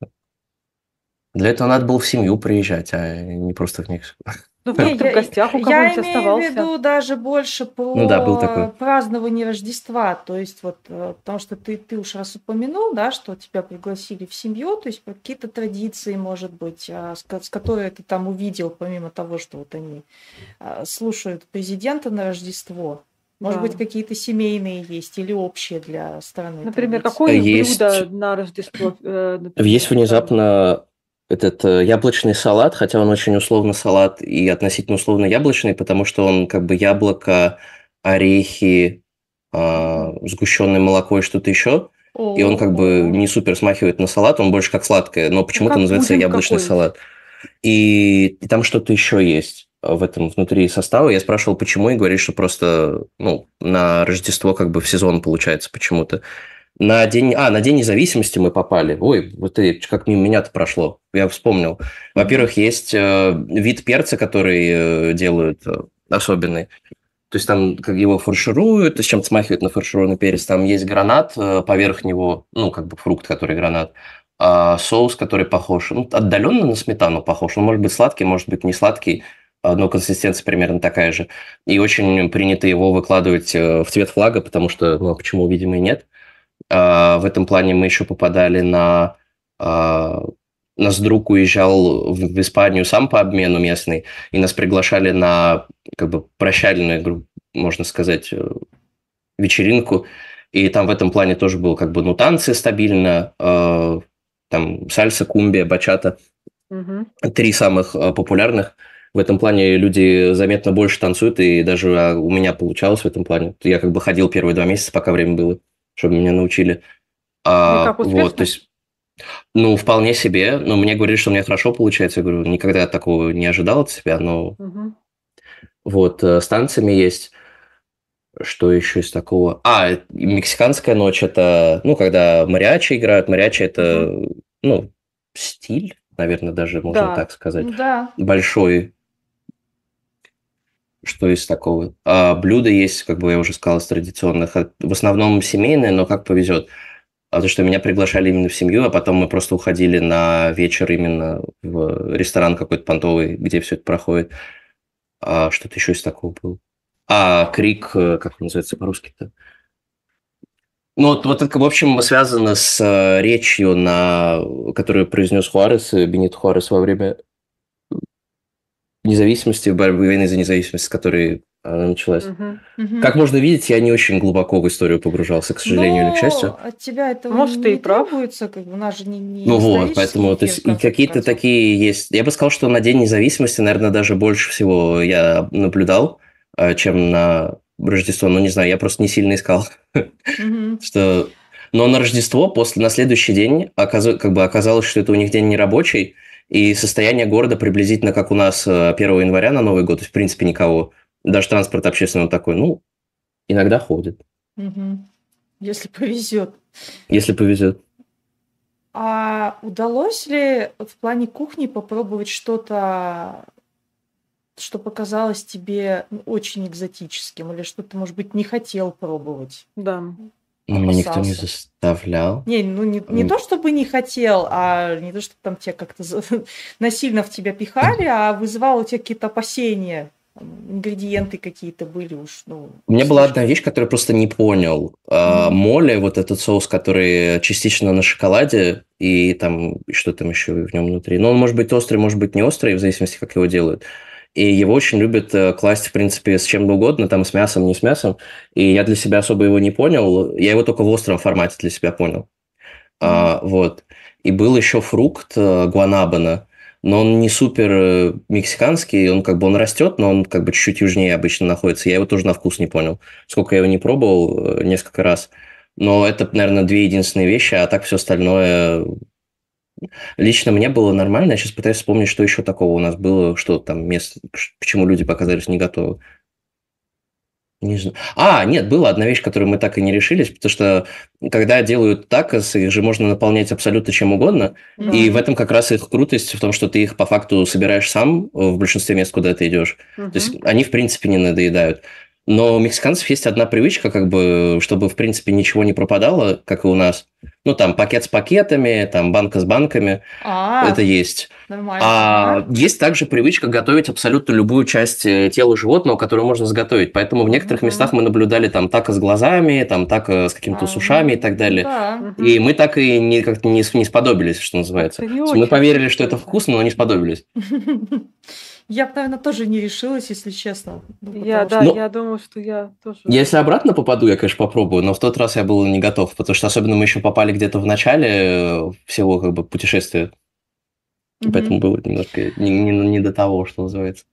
Для этого надо было в семью приезжать, а не просто в Мексику. Ну, в гостях у кого-нибудь оставался. Я имею в виду даже больше про празднование Рождества. То есть, вот, потому что ты уж раз упомянул, да, что тебя пригласили в семью, то есть какие-то традиции, может быть, с которой ты там увидел, помимо того, что вот они слушают президента на Рождество. Может быть, какие-то семейные есть или общие для страны? Например, какое блюдо на Рождество? Есть внезапно этот яблочный салат, хотя он очень условно салат и относительно условно яблочный, потому что он как бы яблоко, орехи, сгущенное молоко и что-то еще. И он как бы не супер смахивает на салат, он больше как сладкое, но почему-то называется яблочный салат. И там что-то еще есть в этом внутри состава. Я спрашивал, почему, и говорит, что просто на Рождество как бы в сезон получается почему-то. На День независимости мы попали. Ой, вот как мимо меня-то прошло. Я вспомнил. Во-первых, есть вид перца, который делают особенный. То есть там как его фаршируют, с чем-то смахивают на фаршированный перец. Там есть гранат, поверх него, как бы фрукт, который гранат. А соус, который похож, отдаленно на сметану похож. Он может быть сладкий, может быть не сладкий, но консистенция примерно такая же. И очень принято его выкладывать в цвет флага, потому что, почему, видимо, и нет. В этом плане мы еще попадали на... Нас друг уезжал в Испанию сам по обмену местный, и нас приглашали на как бы прощальную игру, можно сказать, вечеринку. И там в этом плане тоже было как бы танцы стабильно, там сальса, кумбия, бачата. Три самых популярных. В этом плане люди заметно больше танцуют, и даже у меня получалось в этом плане. Я как бы ходил первые 2 месяца, пока время было, чтобы меня научили. Как успешно? Вот, то есть, вполне себе. Но мне говорили, что у меня хорошо получается. Я говорю, никогда такого не ожидал от себя, но... Вот, с танцами есть... Что еще из такого? Мексиканская ночь – это, когда мариачи играют. Мариачи – это, стиль, наверное, даже можно так сказать. Да. Большой. Что из такого? Блюда есть, как бы я уже сказал, из традиционных. В основном семейные, но как повезет. Потому что меня приглашали именно в семью, а потом мы просто уходили на вечер именно в ресторан какой-то понтовый, где все это проходит. Что-то еще из такого было. Крик, как он называется по-русски-то? Вот это, в общем, связано с речью, которую произнес Хуарес, Бенито Хуарес во время независимости, борьбы за независимость, который она началась. Как можно видеть, я не очень глубоко в историю погружался, к сожалению, но или к счастью. От тебя это не требуется, как бы у нас же не ну вот, поэтому то есть, какие-то такие есть. Я бы сказал, что на День независимости, наверное, даже больше всего я наблюдал, чем на Рождество. Ну, не знаю, я просто не сильно искал. Что... Но на Рождество, после, на следующий день, как бы оказалось, что это у них день нерабочий, и состояние города приблизительно как у нас 1 января на Новый год, в принципе, никого. Даже транспорт общественный он такой, ну, иногда ходит. Угу. Если повезет. Если повезет. А удалось ли в плане кухни попробовать что-то, что показалось тебе очень экзотическим, или что ты, может быть, не хотел пробовать? Да. Ну, меня никто не заставлял. Не, ну не то, чтобы не хотел, а не то, чтобы там тебя как-то насильно в тебя пихали, а вызывало у тебя какие-то опасения. Ингредиенты какие-то были уж. Ну, у меня была одна вещь, которую я просто не понял. Моле, вот этот соус, который частично на шоколаде, и там что там еще в нем внутри. Но он может быть острый, может быть не острый, в зависимости, как его делают. И его очень любят класть, в принципе, с чем угодно, там, с мясом, не с мясом. И я для себя особо его не понял. Я его только в остром формате для себя понял. Вот. И был еще фрукт гуанабана. Но он не супер мексиканский, он как бы он растет, но он как бы чуть-чуть южнее обычно находится. Я его тоже на вкус не понял, сколько я его не пробовал несколько раз. Но это, наверное, две единственные вещи, а так все остальное лично мне было нормально. Я сейчас пытаюсь вспомнить, что еще такого у нас было, что там место, почему люди показались не готовы. Не знаю. А, нет, была одна вещь, которую мы так и не решились, потому что когда делают такос, их же можно наполнять абсолютно чем угодно, и в этом как раз их крутость в том, что ты их по факту собираешь сам в большинстве мест, куда ты идешь. То есть они, в принципе, не надоедают. Но у мексиканцев есть одна привычка, как бы, чтобы, в принципе, ничего не пропадало, как и у нас. Ну, там, пакет с пакетами, там, банка с банками. Это есть. Нормально. Есть также привычка готовить абсолютно любую часть тела животного, которую можно заготовить. Поэтому в некоторых местах мы наблюдали там тако с глазами, там тако с какими-то сушами и так далее. И мы так и не сподобились, что называется. Мы поверили, что это вкусно, но не сподобились. Я, наверное, тоже не решилась, если честно. Я думаю, что я тоже... Если обратно попаду, я, конечно, попробую, но в тот раз я был не готов, потому что особенно мы еще попали где-то в начале всего как бы путешествия. Поэтому было немножко не до того, что называется.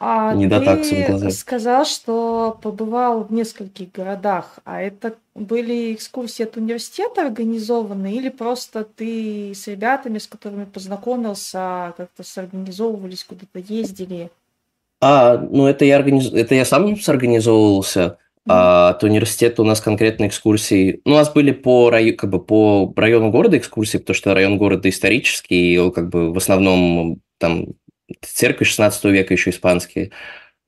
Ты сказал, что побывал в нескольких городах, а это были экскурсии от университета организованные или просто ты с ребятами, с которыми познакомился, как-то сорганизовывались, куда-то ездили? Это я сам сорганизовывался. От университета у нас конкретно экскурсии. У нас были по району города экскурсии, потому что район города исторический, и как бы в основном там церкви 16 века еще испанские.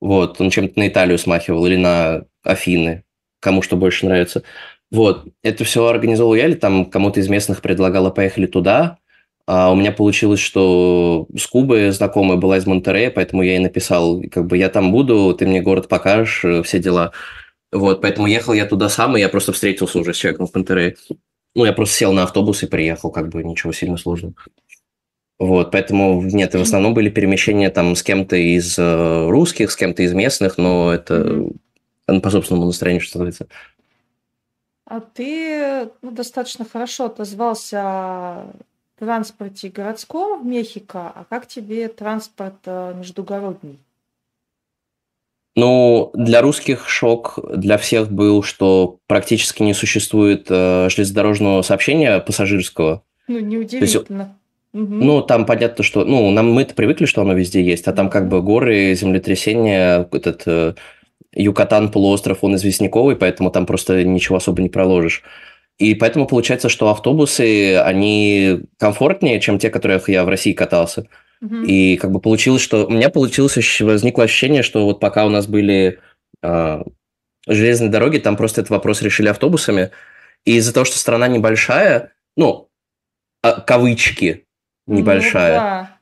Вот, он чем-то на Италию смахивал или на Афины, кому что больше нравится. Вот, это все организовал я, или там кому-то из местных предлагала поехали туда. А у меня получилось, что с Кубы знакомая была из Монтеррея, поэтому я ей написал, как бы я там буду, ты мне город покажешь, все дела. Вот, поэтому ехал я туда сам, и я просто встретился уже с человеком в Монтеррее. Я просто сел на автобус и приехал, как бы ничего сильно сложного. Вот, поэтому, нет, в основном были перемещения там с кем-то из русских, с кем-то из местных, но это по собственному настроению, что называется. А ты достаточно хорошо отозвался о транспорте городском в Мехико, а как тебе транспорт междугородний? Для русских шок для всех был, что практически не существует железнодорожного сообщения пассажирского. Неудивительно. Там понятно, что... мы-то привыкли, что оно везде есть, а там как бы горы, землетрясения, этот Юкатан, полуостров, он известняковый, поэтому там просто ничего особо не проложишь. И поэтому получается, что автобусы, они комфортнее, чем те, которых я в России катался. И как бы получилось, что... У меня возникло ощущение, что вот пока у нас были железные дороги, там просто этот вопрос решили автобусами. И из-за того, что страна небольшая, кавычки небольшая.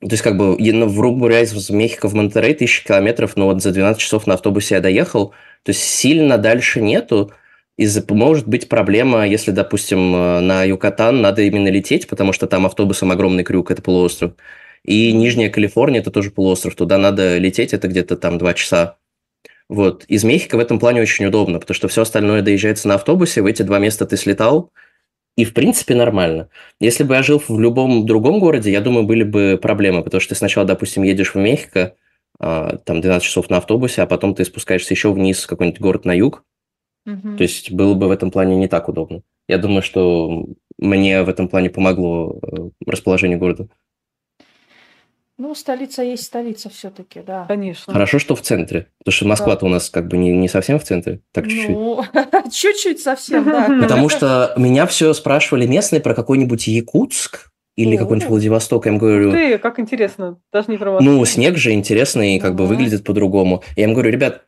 То есть как бы в Рубуре, из Мехико в Монтеррей 1000 километров, но вот за 12 часов на автобусе я доехал. То есть сильно дальше нету. Может быть проблема, если, допустим, на Юкатан надо именно лететь, потому что там автобусом огромный крюк, это полуостров. И Нижняя Калифорния, это тоже полуостров, туда надо лететь, это где-то там 2 часа. Вот. Из Мехико в этом плане очень удобно, потому что все остальное доезжается на автобусе, в эти два места ты слетал, и, в принципе, нормально. Если бы я жил в любом другом городе, я думаю, были бы проблемы, потому что ты сначала, допустим, едешь в Мехико, там 12 часов на автобусе, а потом ты спускаешься еще вниз в какой-нибудь город на юг. То есть было бы в этом плане не так удобно. Я думаю, что мне в этом плане помогло расположение города. Ну, столица есть столица все-таки, да. Конечно. Хорошо, что в центре. Потому что Москва-то у нас как бы не совсем в центре. Так чуть-чуть. Ну, чуть-чуть совсем, да. Потому что меня все спрашивали местные про какой-нибудь Якутск или какой-нибудь Владивосток. Я им говорю... Ты, как интересно. Даже не про... Ну, снег же интересный, как бы выглядит по-другому. Я им говорю, ребят...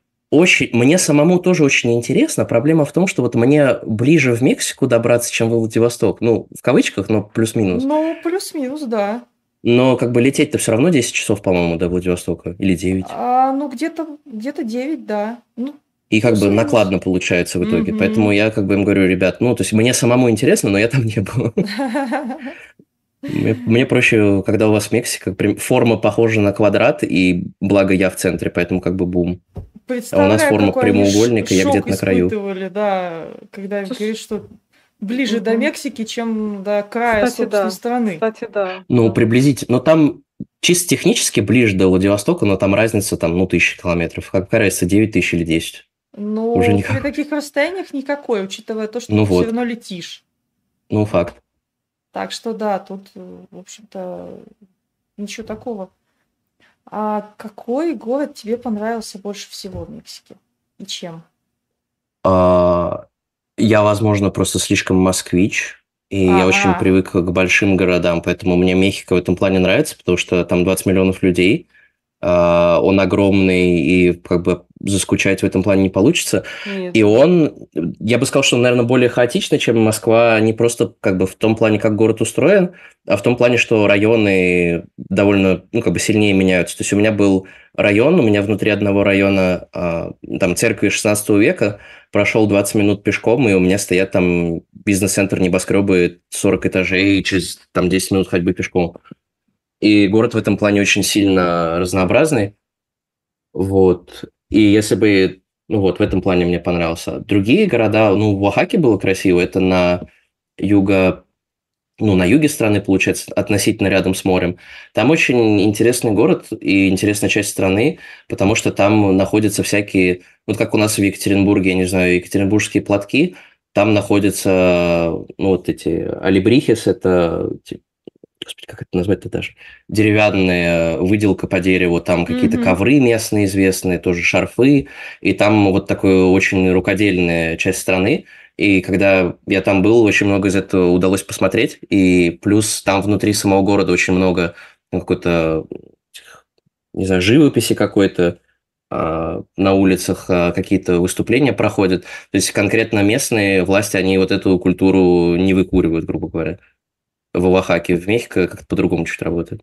Мне самому тоже очень интересно. Проблема в том, что вот мне ближе в Мексику добраться, чем в Владивосток. Ну, в кавычках, но плюс-минус. Ну, плюс-минус, да. Но как бы лететь-то все равно 10 часов, по-моему, до Владивостока. Или 9. Ну, где-то 9, да. Ну, и как бы накладно получается в итоге. Поэтому я как бы им говорю, ребят, ну, то есть мне самому интересно, но я там не был. Мне проще, когда у вас Мексика, форма похожа на квадрат, и благо я в центре, поэтому как бы бум. А у нас форма прямоугольника, я где-то на краю. Да, когда говоришь, что ближе до Мексики, чем до края, кстати, собственной страны. Кстати, да. Ну, приблизительно. Но там чисто технически ближе до Владивостока, но там разница там, ну, 1000 километров. Как кажется, 9000 или 10. Ну, при таких расстояниях никакой, учитывая то, что ты все равно летишь. Ну, факт. Так что да, тут, в общем-то, ничего такого. А какой город тебе понравился больше всего в Мексике? И чем? Я, возможно, просто слишком москвич, и я очень привык к большим городам, поэтому мне Мехико в этом плане нравится, потому что там 20 миллионов людей, он огромный, и как бы заскучать в этом плане не получится. Нет. И он, я бы сказал, что он, наверное, более хаотичный, чем Москва, не просто как бы в том плане, как город устроен, а в том плане, что районы довольно, ну, как бы сильнее меняются. То есть у меня был район, у меня внутри одного района, там, церкви 16 века, прошел 20 минут пешком, и у меня стоят там бизнес-центр, небоскребы, 40 этажей, через там 10 минут ходьбы пешком. И город в этом плане очень сильно разнообразный. Вот. И если бы... Ну вот, в этом плане мне понравился. Другие города... Ну, в Оахаке было красиво. Это на юге страны, получается, относительно рядом с морем. Там очень интересный город и интересная часть страны, потому что там находятся всякие... Вот как у нас в Екатеринбурге, я не знаю, екатеринбургские платки. Там находятся вот эти алибрихис, это... Господи, как это назвать-то даже? Деревянная выделка по дереву, там какие-то ковры местные известные, тоже шарфы, и там вот такая очень рукодельная часть страны, и когда я там был, очень много из этого удалось посмотреть, и плюс там внутри самого города очень много какой-то, не знаю, живописи какой-то, на улицах какие-то выступления проходят, то есть конкретно местные власти, они вот эту культуру не выкуривают, грубо говоря. В Оахаке, в Мехико как-то по-другому чуть работает.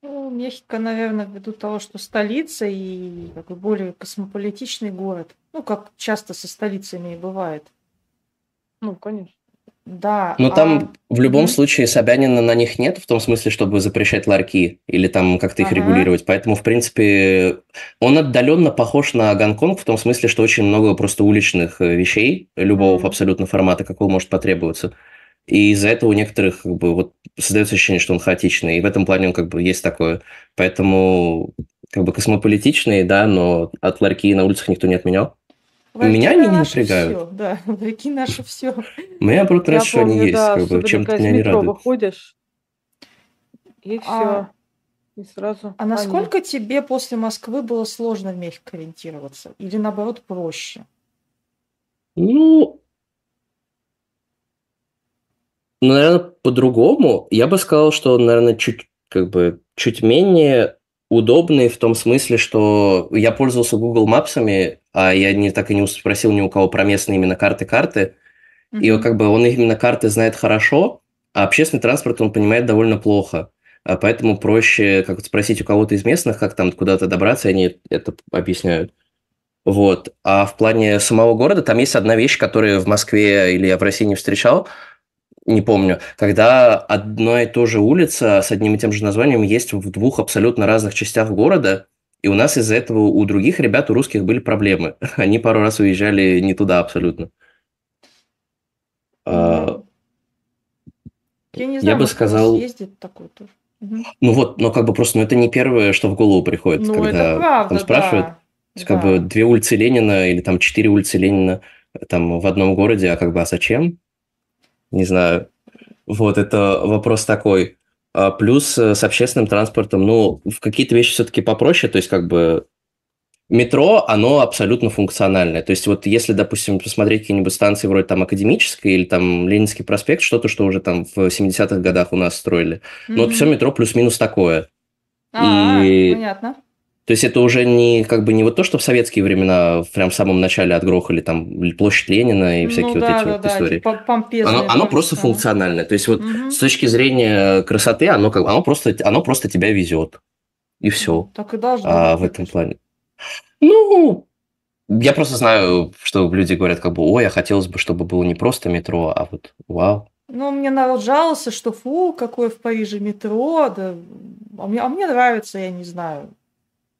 Ну, Мехико, наверное, ввиду того, что столица и такой более космополитичный город. Ну, как часто со столицами и бывает. Ну, конечно. Да. Но там в любом случае Собянина на них нет, в том смысле, чтобы запрещать ларьки или там как-то их регулировать. Поэтому, в принципе, он отдаленно похож на Гонконг в том смысле, что очень много просто уличных вещей любого абсолютно формата, какого может потребоваться. И из-за этого у некоторых как бы, вот, создается ощущение, что он хаотичный, и в этом плане он как бы есть такое. Поэтому как бы космополитичный, да, но от ларьки на улицах никто не отменял. Ларьки меня они не напрягают. Все, да, ларьки наши все. Меня, наоборот, нравится, что они есть. Чем-то меня не радует. Выходишь, и все. И сразу. А насколько тебе после Москвы было сложно в Мехико ориентироваться? Или, наоборот, проще? Ну... наверное, по-другому. Я бы сказал, что он, наверное, чуть менее удобный в том смысле, что я пользовался Google Maps, а я так и не спросил ни у кого про местные именно карты. И как бы он именно карты знает хорошо, а общественный транспорт он понимает довольно плохо. А поэтому проще как-то спросить у кого-то из местных, как там куда-то добраться, и они это объясняют. Вот. А в плане самого города там есть одна вещь, которую в Москве или я в России не встречал, не помню, когда одна и та же улица с одним и тем же названием есть в двух абсолютно разных частях города, И у нас из-за этого, у других ребят, у русских были проблемы. Они пару раз уезжали не туда абсолютно. Я не знаю, я бы сказал... ездит такой тоже. Ну вот, но как бы просто, ну это не первое, что в голову приходит, ну, когда правда, там спрашивают. Да. То есть, да. Как бы 2 улицы Ленина или там 4 улицы Ленина там в одном городе, а как бы а зачем? Не знаю. Вот, это вопрос такой. А плюс с общественным транспортом, ну, в какие-то вещи все-таки попроще, то есть как бы метро, оно абсолютно функциональное. То есть вот если, допустим, посмотреть какие-нибудь станции вроде там Академической или там Ленинский проспект, что-то, что уже там в 70-х годах у нас строили, но вот все метро плюс-минус такое. Понятно. То есть это уже не как бы не вот то, что в советские времена прям в самом начале отгрохали там площадь Ленина и всякие истории. Оно просто функциональное. То есть вот с точки зрения красоты оно просто тебя везет. И все. Так и должно быть. В этом плане. Ну, я просто знаю, что люди говорят как бы, ой, а хотелось бы, чтобы было не просто метро, а вот вау. Ну, мне народ жаловался, что фу, какое в Париже метро, да. А мне нравится, я не знаю.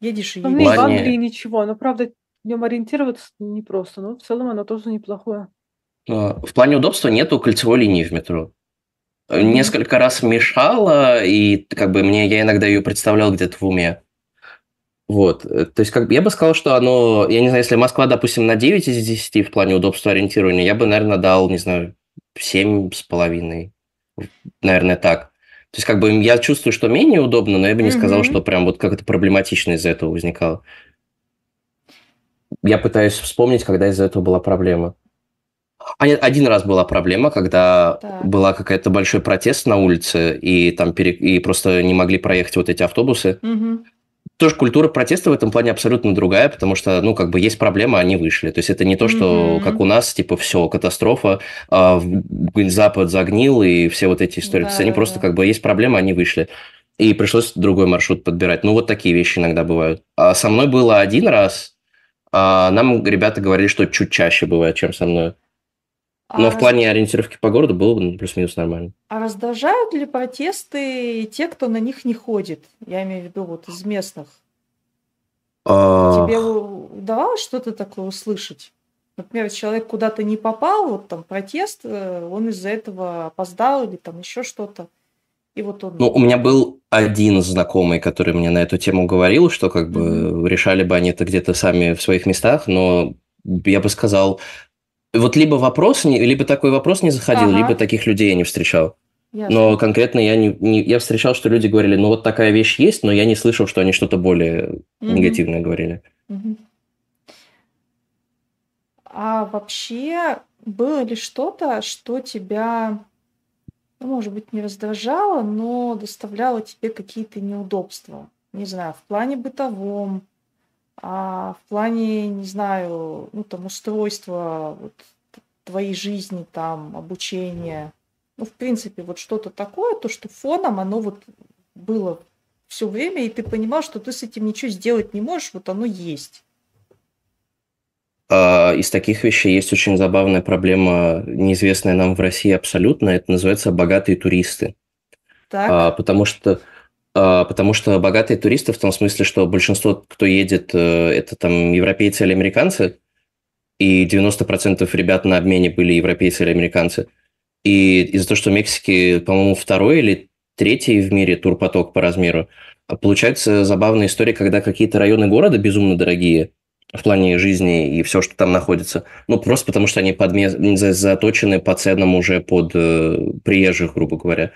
Едешь и едешь. В Англии ничего, но, правда, днем ориентироваться непросто, но в целом оно тоже неплохое. В плане удобства нету кольцевой линии в метро. Несколько раз мешало, и как бы я иногда ее представлял где-то в уме. Вот, то есть как бы я бы сказал, что оно, я не знаю, если Москва, допустим, на 9 из 10 в плане удобства ориентирования, я бы, наверное, дал, не знаю, 7,5, наверное, так. То есть, как бы я чувствую, что менее удобно, но я бы не сказал, что прям вот как-то проблематично из-за этого возникало. Я пытаюсь вспомнить, когда из-за этого была проблема. Один раз была проблема, когда была какая-то большой протест на улице, и там и просто не могли проехать вот эти автобусы. Тоже культура протеста в этом плане абсолютно другая, потому что, ну, как бы есть проблема, они вышли. То есть это не то, что как у нас, типа, все, катастрофа, Запад загнил и все вот эти истории. Да, то есть они просто как бы есть проблема, они вышли. И пришлось другой маршрут подбирать. Ну, вот такие вещи иногда бывают. А со мной было один раз. Нам ребята говорили, что чуть чаще бывает, чем со мной. Но в плане ориентировки по городу было бы плюс-минус нормально. А раздражают ли протесты те, кто на них не ходит? Я имею в виду вот из местных. Тебе удавалось что-то такое услышать? Например, человек куда-то не попал, вот там протест, он из-за этого опоздал или там еще что-то. И вот он... Ну, у меня был один знакомый, который мне на эту тему говорил, что как бы решали бы они это где-то сами в своих местах, но я бы сказал... Вот либо такой вопрос не заходил, либо таких людей я не встречал. Ясно. Но конкретно я встречал, что люди говорили, ну вот такая вещь есть, но я не слышал, что они что-то более негативное говорили. А вообще было ли что-то, что тебя, может быть, не раздражало, но доставляло тебе какие-то неудобства? Не знаю, в плане бытовом. А в плане, не знаю, ну там устройства вот, твоей жизни, там обучения, ну в принципе вот что-то такое, то что фоном оно вот было все время, и ты понимал, что ты с этим ничего сделать не можешь, вот оно есть. Из таких вещей есть очень забавная проблема, неизвестная нам в России абсолютно, это называется «богатые туристы». Так. Потому что богатые туристы в том смысле, что большинство, кто едет, это там европейцы или американцы, и 90% ребят на обмене были европейцы или американцы. И из-за того, что в Мексике, по-моему, 2-й или 3-й в мире турпоток по размеру, получается забавная история, когда какие-то районы города безумно дорогие в плане жизни и все, что там находится, ну просто потому, что они заточены по ценам уже под приезжих, грубо говоря.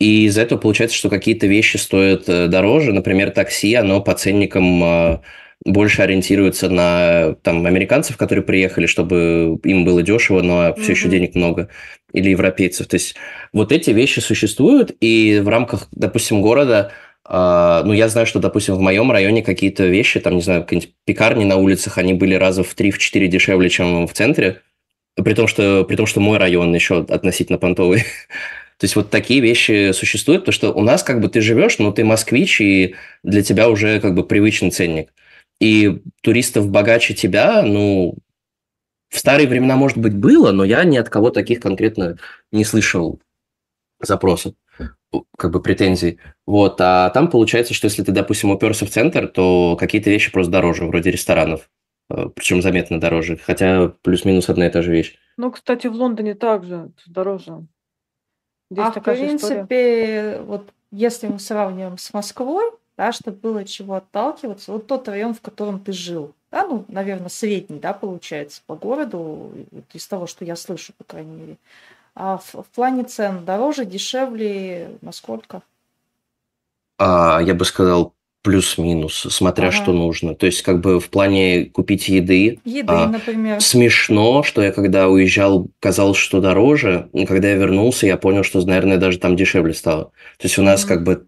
И из-за этого получается, что какие-то вещи стоят дороже. Например, такси, оно по ценникам больше ориентируется на там, американцев, которые приехали, чтобы им было дешево, но все еще денег много, или европейцев. То есть вот эти вещи существуют, и в рамках, допустим, города... Ну, я знаю, что, допустим, в моем районе какие-то вещи, там, не знаю, какие-нибудь пекарни на улицах, они были раза в 3-4 дешевле, чем в центре, при том, что мой район еще относительно понтовый. То есть вот такие вещи существуют, потому что у нас как бы ты живешь, но ты москвич, и для тебя уже как бы привычный ценник. И туристов богаче тебя, ну, в старые времена, может быть, было, но я ни от кого таких конкретно не слышал запросов. как бы претензий. Вот. А там получается, что если ты, допустим, уперся в центр, то какие-то вещи просто дороже, вроде ресторанов. Причем заметно дороже, хотя плюс-минус одна и та же вещь. Ну, кстати, в Лондоне также дороже. Здесь такая же история. В принципе, вот если мы сравниваем с Москвой, да, чтобы было чего отталкиваться, вот тот район, в котором ты жил, да, ну, наверное, средний, да, получается, по городу, из того, что я слышу, по крайней мере. А в плане цен дороже, дешевле, насколько? Я бы сказал, плюс-минус, смотря что нужно. То есть, как бы в плане купить еды. Еды, например. Смешно, что я когда уезжал, казалось, что дороже. И когда я вернулся, я понял, что, наверное, даже там дешевле стало. То есть, у нас как бы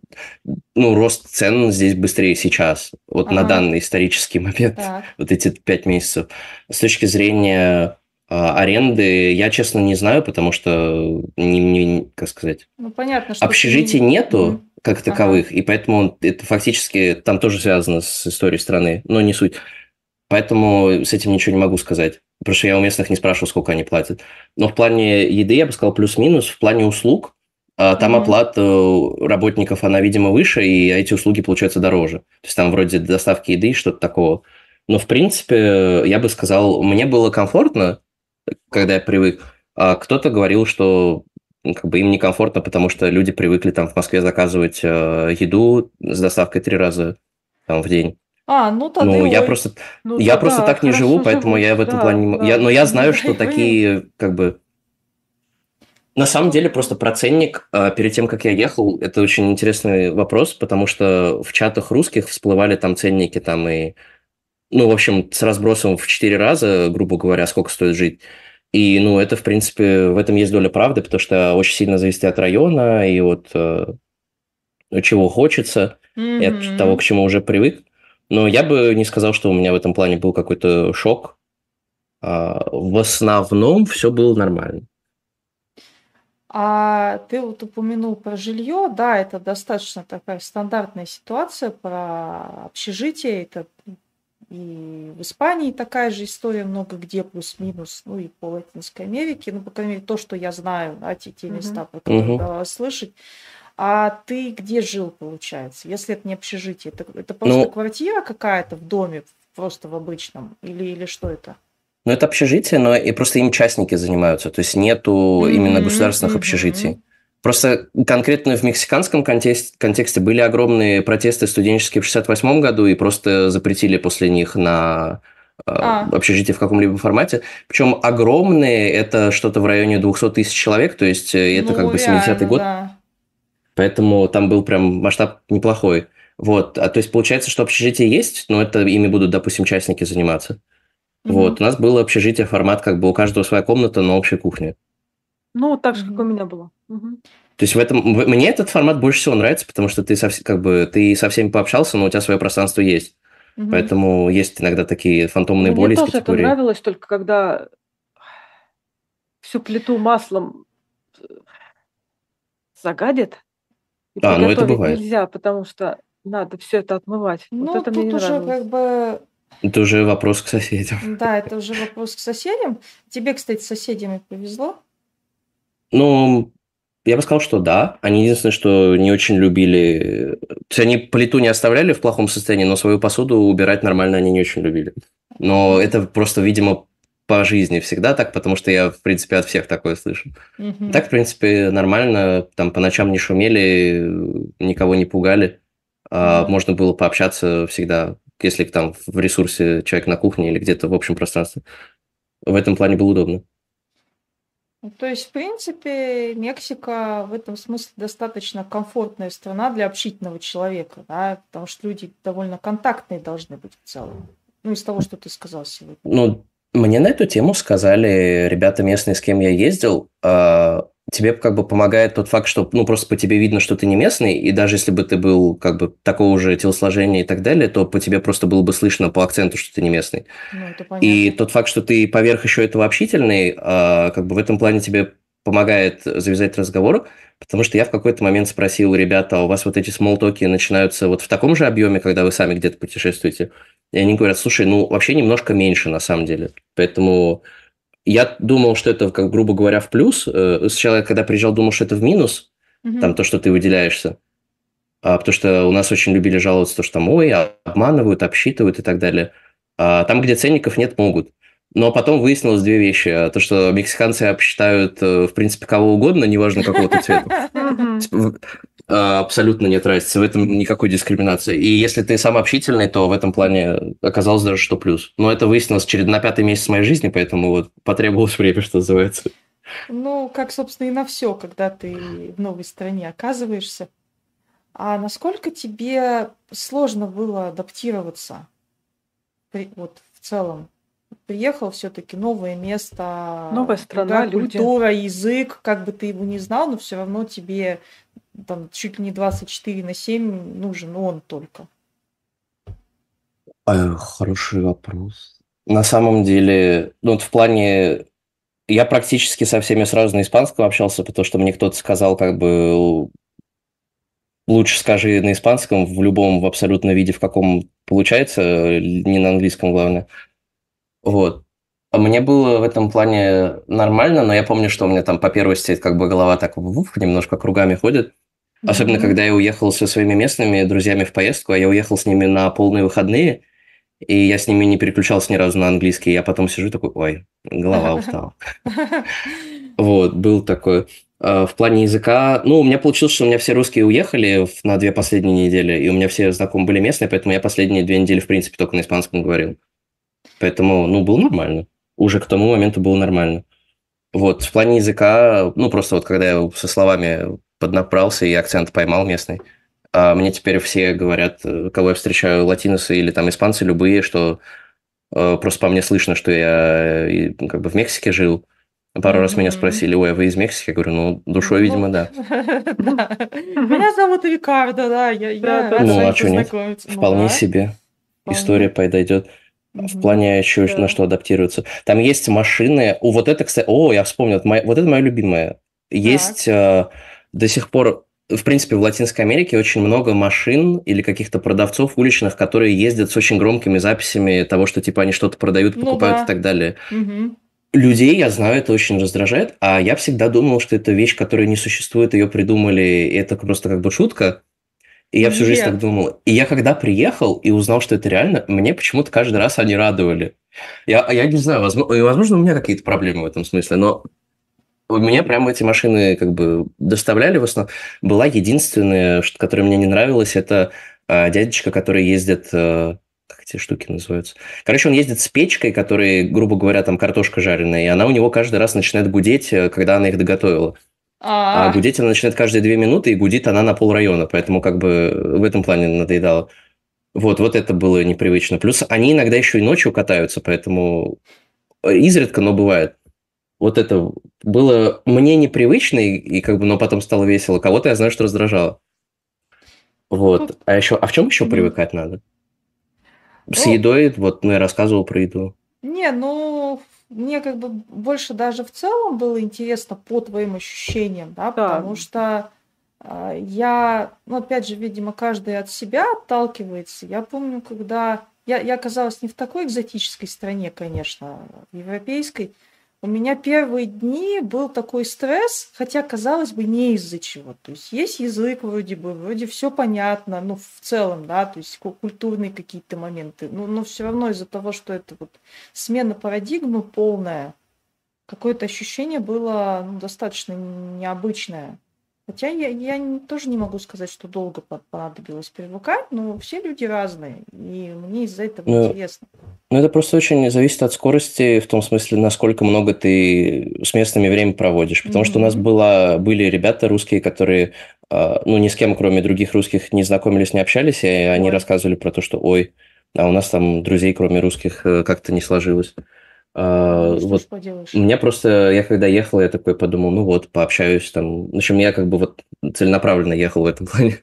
рост цен здесь быстрее сейчас. Вот на данный исторический момент. Так. Вот эти 5 месяцев. С точки зрения... аренды я, честно, не знаю, потому что, как сказать, ну, понятно, что общежитий нету как таковых, и поэтому это фактически там тоже связано с историей страны, но не суть. Поэтому с этим ничего не могу сказать, потому что я у местных не спрашивал, сколько они платят. Но в плане еды я бы сказал плюс-минус, в плане услуг там оплата работников, она, видимо, выше, и эти услуги получаются дороже. То есть там вроде доставки еды, что-то такого. Но, в принципе, я бы сказал, мне было комфортно, когда я привык, а кто-то говорил, что как бы им некомфортно, потому что люди привыкли там в Москве заказывать еду с доставкой 3 раза там, в день. Ну тогда. Ну, я просто так не живу, поэтому я в этом плане не могу. Но я знаю, что такие, как бы. На самом деле, просто про ценник перед тем, как я ехал, это очень интересный вопрос, потому что в чатах русских всплывали там ценники, там и. Ну, в общем, с разбросом в 4 раза, грубо говоря, сколько стоит жить. И, ну, это, в принципе, в этом есть доля правды, потому что очень сильно зависит от района и от чего хочется, и от того, к чему уже привык. Но я бы не сказал, что у меня в этом плане был какой-то шок. В основном все было нормально. А ты вот упомянул про жилье, да, это достаточно такая стандартная ситуация, про общежитие, это... И в Испании такая же история, много где плюс-минус, ну и по Латинской Америке, ну, по крайней мере, то, что я знаю, да, те места, про которые давалось слышать. А ты где жил, получается? Если это не общежитие, это просто квартира какая-то в доме, просто в обычном, или что это? Ну, это общежитие, но и просто им частники занимаются, то есть нету именно государственных общежитий. Просто конкретно в мексиканском контексте были огромные протесты студенческие в 1968 году, и просто запретили после них на общежитие в каком-либо формате. Причем огромные – это что-то в районе 200 000 человек, то есть это как бы 70-й год. Да. Поэтому там был прям масштаб неплохой. Вот. То есть получается, что общежитие есть, но это ими будут, допустим, частники заниматься. Вот. У нас было общежитие, формат как бы у каждого своя комната, но общая кухня. Ну, так же, как у меня было. То есть в этом мне этот формат больше всего нравится, потому что ты со всеми пообщался, но у тебя свое пространство есть. Поэтому есть иногда такие фантомные боли из категории. Мне тоже это нравилось, только когда всю плиту маслом загадит, и приготовить нельзя, потому что надо все это отмывать. Ну, вот это мне не нравилось. Как бы... Это уже вопрос к соседям. Да, это уже вопрос к соседям. Тебе, кстати, с соседями повезло. Ну, я бы сказал, что да. Они единственное, что не очень любили... То есть они плиту не оставляли в плохом состоянии, но свою посуду убирать нормально они не очень любили. Но это просто, видимо, по жизни всегда так, потому что я, в принципе, от всех такое слышу. Так, в принципе, нормально. Там по ночам не шумели, никого не пугали. Можно было пообщаться всегда, если там в ресурсе человек на кухне или где-то в общем пространстве. В этом плане было удобно. То есть, в принципе, Мексика в этом смысле достаточно комфортная страна для общительного человека, да, потому что люди довольно контактные должны быть в целом. Ну, из того, что ты сказал сегодня. Ну, мне на эту тему сказали ребята местные, с кем я ездил, тебе как бы помогает тот факт, что ну просто по тебе видно, что ты не местный, и даже если бы ты был как бы такого же телосложения и так далее, то по тебе просто было бы слышно по акценту, что ты не местный. Ну, это понятно. И тот факт, что ты поверх еще этого общительный, как бы в этом плане тебе помогает завязать разговор, потому что я в какой-то момент спросил: ребята, а у вас вот эти смоллтоки начинаются вот в таком же объеме, когда вы сами где-то путешествуете? И они говорят: слушай, ну вообще немножко меньше на самом деле, поэтому... Я думал, что это, грубо говоря, в плюс. Сначала, когда приезжал, думал, что это в минус. там то, что ты выделяешься. Потому что у нас очень любили жаловаться, что там, ой, обманывают, обсчитывают и так далее. Там, где ценников нет, могут. Но потом выяснилось две вещи. То, что мексиканцы обсчитают, в принципе, кого угодно, неважно какого ты цвета. Абсолютно нет разницы, в этом никакой дискриминации. И если ты сам общительный, то в этом плане оказалось даже, что плюс. Но это выяснилось на 5-й месяц моей жизни, поэтому вот потребовалось время, что называется. Ну, как, собственно, и на все, когда ты в новой стране оказываешься. А насколько тебе сложно было адаптироваться вот в целом? Приехал все-таки новое место, новая страна, культура, язык, как бы ты его ни знал, но все равно тебе там чуть ли не 24/7 нужен он только. Хороший вопрос. На самом деле, ну вот в плане, я практически со всеми сразу на испанском общался, потому что мне кто-то сказал, как бы лучше скажи на испанском в любом, в абсолютном виде, в каком получается, не на английском главное. Вот. А мне было в этом плане нормально, но я помню, что у меня там по первости как бы голова так немножко кругами ходит. Особенно, когда я уехал со своими местными друзьями в поездку, а я уехал с ними на полные выходные, и я с ними не переключался ни разу на английский. Я потом сижу такой, ой, голова устала. Вот, был такой. В плане языка, ну, у меня получилось, что у меня все русские уехали на 2 последние недели, и у меня все знакомые были местные, поэтому я последние 2 недели, в принципе, только на испанском говорил. Поэтому, ну, было нормально. Уже к тому моменту было нормально. Вот, в плане языка, ну, просто вот когда я со словами поднабрался и акцент поймал местный, а мне теперь все говорят, кого я встречаю, латиносы или там испанцы любые, что просто по мне слышно, что я как бы в Мексике жил. Пару раз меня спросили, ой, а вы из Мексики? Я говорю, ну, душой, видимо, да. Меня зовут Рикардо, да, я рада познакомиться. Вполне себе. История подойдет. В плане еще на что адаптироваться. Там есть машины. Вот это, кстати, я вспомнил. Вот это мое любимое. Есть до сих пор, в принципе, в Латинской Америке очень много машин или каких-то продавцов уличных, которые ездят с очень громкими записями того, что типа они что-то продают, покупают и так далее. Людей, я знаю, это очень раздражает, а я всегда думал, что это вещь, которая не существует, ее придумали, и это просто как бы шутка. И я всю жизнь так думал. И я когда приехал и узнал, что это реально, мне почему-то каждый раз они радовали. Я не знаю, возможно, у меня какие-то проблемы в этом смысле, но мне прямо эти машины как бы доставляли в основном. Была единственная, которая мне не нравилась, это дядечка, который ездит... Как эти штуки называются? Короче, он ездит с печкой, которая, грубо говоря, там картошка жареная, и она у него каждый раз начинает гудеть, когда она их доготовила. А гудеть она начинает каждые 2 минуты, и гудит она на полрайона, поэтому как бы в этом плане надоедало. Вот это было непривычно. Плюс они иногда еще и ночью катаются, поэтому изредка, но бывает. Вот это было мне непривычно, и как бы, но потом стало весело. Кого-то я знаю, что раздражало. Вот. А еще, в чем еще привыкать надо? С едой, вот, ну, я рассказывал про еду. Не, ну, мне как бы больше даже в целом было интересно по твоим ощущениям, да, потому что я, ну, опять же, видимо, каждый от себя отталкивается. Я помню, когда... Я оказалась не в такой экзотической стране, конечно, европейской. У меня первые дни был такой стресс, хотя, казалось бы, не из-за чего. То есть есть язык вроде все понятно, ну, в целом, да, то есть культурные какие-то моменты. Но все равно из-за того, что это вот смена парадигмы полная, какое-то ощущение было, ну, достаточно необычное. Хотя я тоже не могу сказать, что долго понадобилось привыкать, но все люди разные, и мне из-за этого интересно. Ну, это просто очень зависит от скорости, в том смысле, насколько много ты с местными время проводишь. Потому что у нас были ребята русские, которые, ну, ни с кем, кроме других русских, не знакомились, не общались, и они рассказывали про то, что, ой, а у нас там друзей, кроме русских, как-то не сложилось. Вот. У меня просто, я когда ехал, я такой подумал, ну вот, пообщаюсь там. В общем, я как бы вот целенаправленно ехал в этом плане.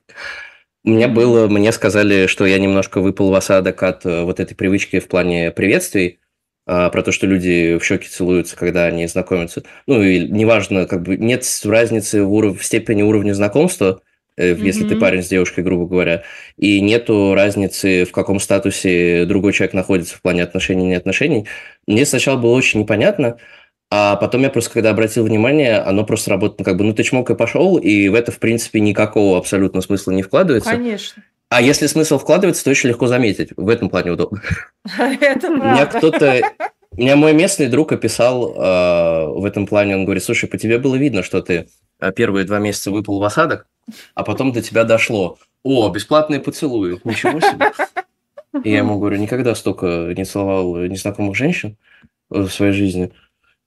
Мне сказали, что я немножко выпал в осадок от вот этой привычки в плане приветствий, про то, что люди в щеки целуются, когда они знакомятся. Ну, и неважно, как бы нет разницы в степени уровня знакомства, если ты парень с девушкой, грубо говоря, и нету разницы, в каком статусе другой человек находится в плане отношений и неотношений. Мне сначала было очень непонятно, А потом я просто, когда обратил внимание, оно просто работало как бы, ну, тычмок и пошел, и в это, в принципе, никакого абсолютно смысла не вкладывается. Конечно. А если смысл вкладывается, то очень легко заметить. В этом плане удобно. Это правда. Меня мой местный друг описал в этом плане. Он говорит, слушай, по тебе было видно, что ты первые 2 месяца выпал в осадок, а потом до тебя дошло. О, бесплатные поцелуи. Ничего себе. И я ему говорю, никогда столько не целовал незнакомых женщин в своей жизни.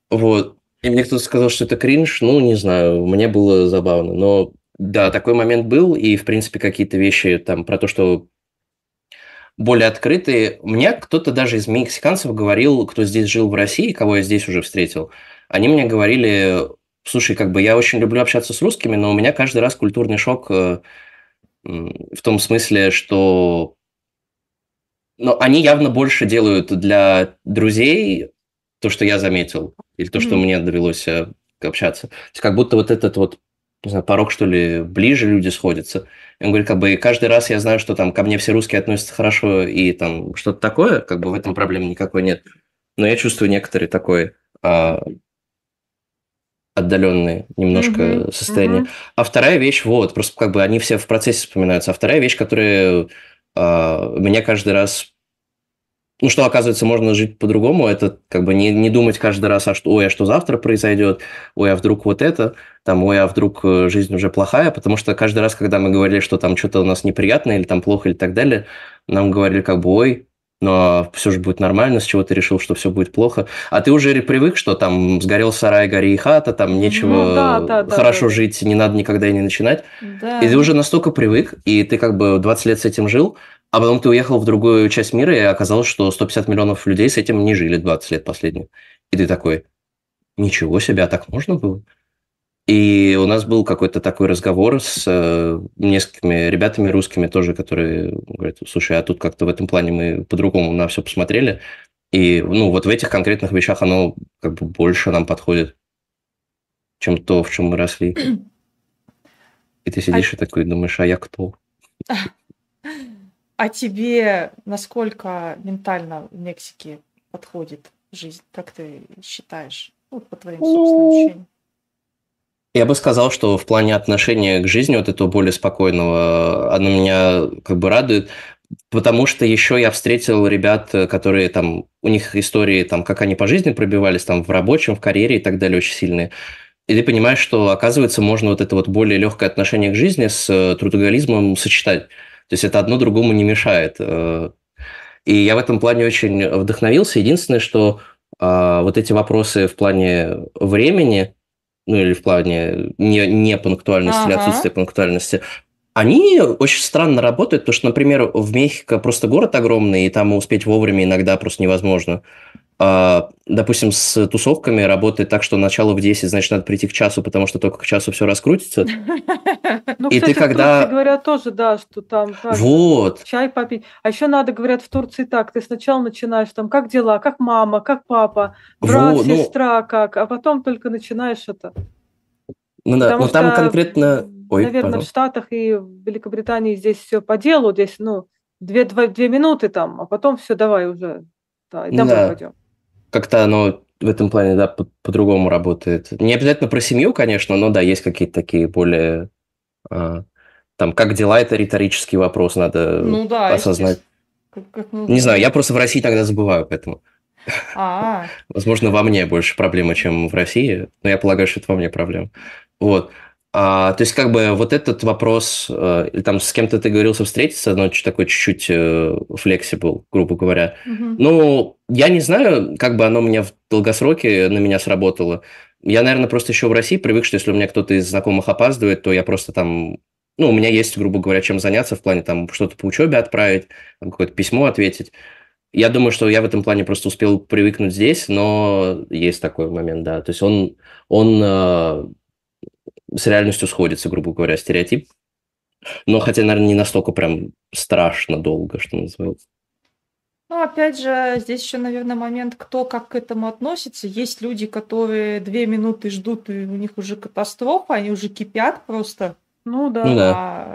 Вот. И мне кто-то сказал, что это кринж. Ну, не знаю, мне было забавно. Но да, такой момент был. И, в принципе, какие-то вещи там про то, что... более открытые. Мне кто-то даже из мексиканцев говорил, кто здесь жил в России, кого я здесь уже встретил, они мне говорили, слушай, как бы я очень люблю общаться с русскими, но у меня каждый раз культурный шок в том смысле, что но они явно больше делают для друзей то, что я заметил, или то, что мне довелось общаться. То есть как будто вот этот вот, не знаю, порог, что ли, ближе люди сходятся. И он говорит, как бы каждый раз я знаю, что там ко мне все русские относятся хорошо и там что-то такое, как бы в этом проблемы никакой нет. Но я чувствую некоторые такое отдаленное немножко состояние. А вторая вещь, вот, просто как бы они все в процессе вспоминаются. А вторая вещь, которая меня каждый раз... Ну, что, оказывается, можно жить по-другому, это как бы не думать каждый раз, а что, ой, а что завтра произойдет, ой, а вдруг вот это, там, ой, а вдруг жизнь уже плохая, потому что каждый раз, когда мы говорили, что там что-то у нас неприятное, или там плохо, или так далее, нам говорили как бы, ой, но все же будет нормально, с чего ты решил, что все будет плохо, а ты уже привык, что там сгорел сарай, гори и хата, там нечего хорошо жить, не надо никогда и не начинать, и ты уже настолько привык, и ты как бы 20 лет с этим жил, а потом ты уехал в другую часть мира, и оказалось, что 150 миллионов людей с этим не жили 20 лет последних. И ты такой, ничего себе, а так можно было? И у нас был какой-то такой разговор с несколькими ребятами русскими тоже, которые говорят, слушай, а тут как-то в этом плане мы по-другому на все посмотрели. И ну вот в этих конкретных вещах оно как бы больше нам подходит, чем то, в чем мы росли. И ты сидишь и такой думаешь, а я кто? А тебе насколько ментально в Мексике подходит жизнь? Как ты считаешь? Вот по твоим собственным ощущениям. Я бы сказал, что в плане отношения к жизни вот этого более спокойного, оно меня как бы радует, потому что еще я встретил ребят, которые там, у них истории, там, как они по жизни пробивались, там, в рабочем, в карьере и так далее, очень сильные. И ты понимаешь, что, оказывается, можно вот это вот более легкое отношение к жизни с трудоголизмом сочетать. То есть это одно другому не мешает. И я в этом плане очень вдохновился. Единственное, что вот эти вопросы в плане времени, ну или в плане не пунктуальности или отсутствия пунктуальности, они очень странно работают, потому что, например, в Мехико просто город огромный, и там успеть вовремя иногда просто невозможно. Допустим, с тусовками работает так, что начало в 10, значит, надо прийти к часу, потому что только к часу все раскрутится. Ну, кстати, в Турции говорят тоже, да, что там чай попить. А еще надо, говорят, в Турции так, ты сначала начинаешь там, как дела, как мама, как папа, брат, сестра, как, а потом только начинаешь это. Ну да, но там конкретно... Наверное, в Штатах и в Великобритании здесь все по делу, здесь, ну, 2 минуты там, а потом все, давай уже, и домой пойдем. Как-то оно в этом плане, да, по-другому работает. Не обязательно про семью, конечно, но да, есть какие-то такие более... там, как дела, это риторический вопрос, надо осознать. Не знаю, я просто в России тогда забываю, поэтому... Возможно, во мне больше проблема, чем в России, но я полагаю, что это во мне проблема. Вот. То есть, как бы, вот этот вопрос, или там с кем-то ты говорился встретиться, но такой чуть-чуть flexible, грубо говоря. Ну, я не знаю, как бы оно меня в долгосроке на меня сработало. Я, наверное, просто еще в России привык, что если у меня кто-то из знакомых опаздывает, то я просто там... Ну, у меня есть, грубо говоря, чем заняться в плане там что-то по учебе отправить, какое-то письмо ответить. Я думаю, что я в этом плане просто успел привыкнуть здесь, но есть такой момент, да. То есть, он с реальностью сходится, грубо говоря, стереотип. Но хотя, наверное, не настолько прям страшно долго, что называется. Ну, опять же, здесь еще, наверное, момент, кто как к этому относится. Есть люди, которые 2 минуты ждут, и у них уже катастрофа, они уже кипят просто. Ну да.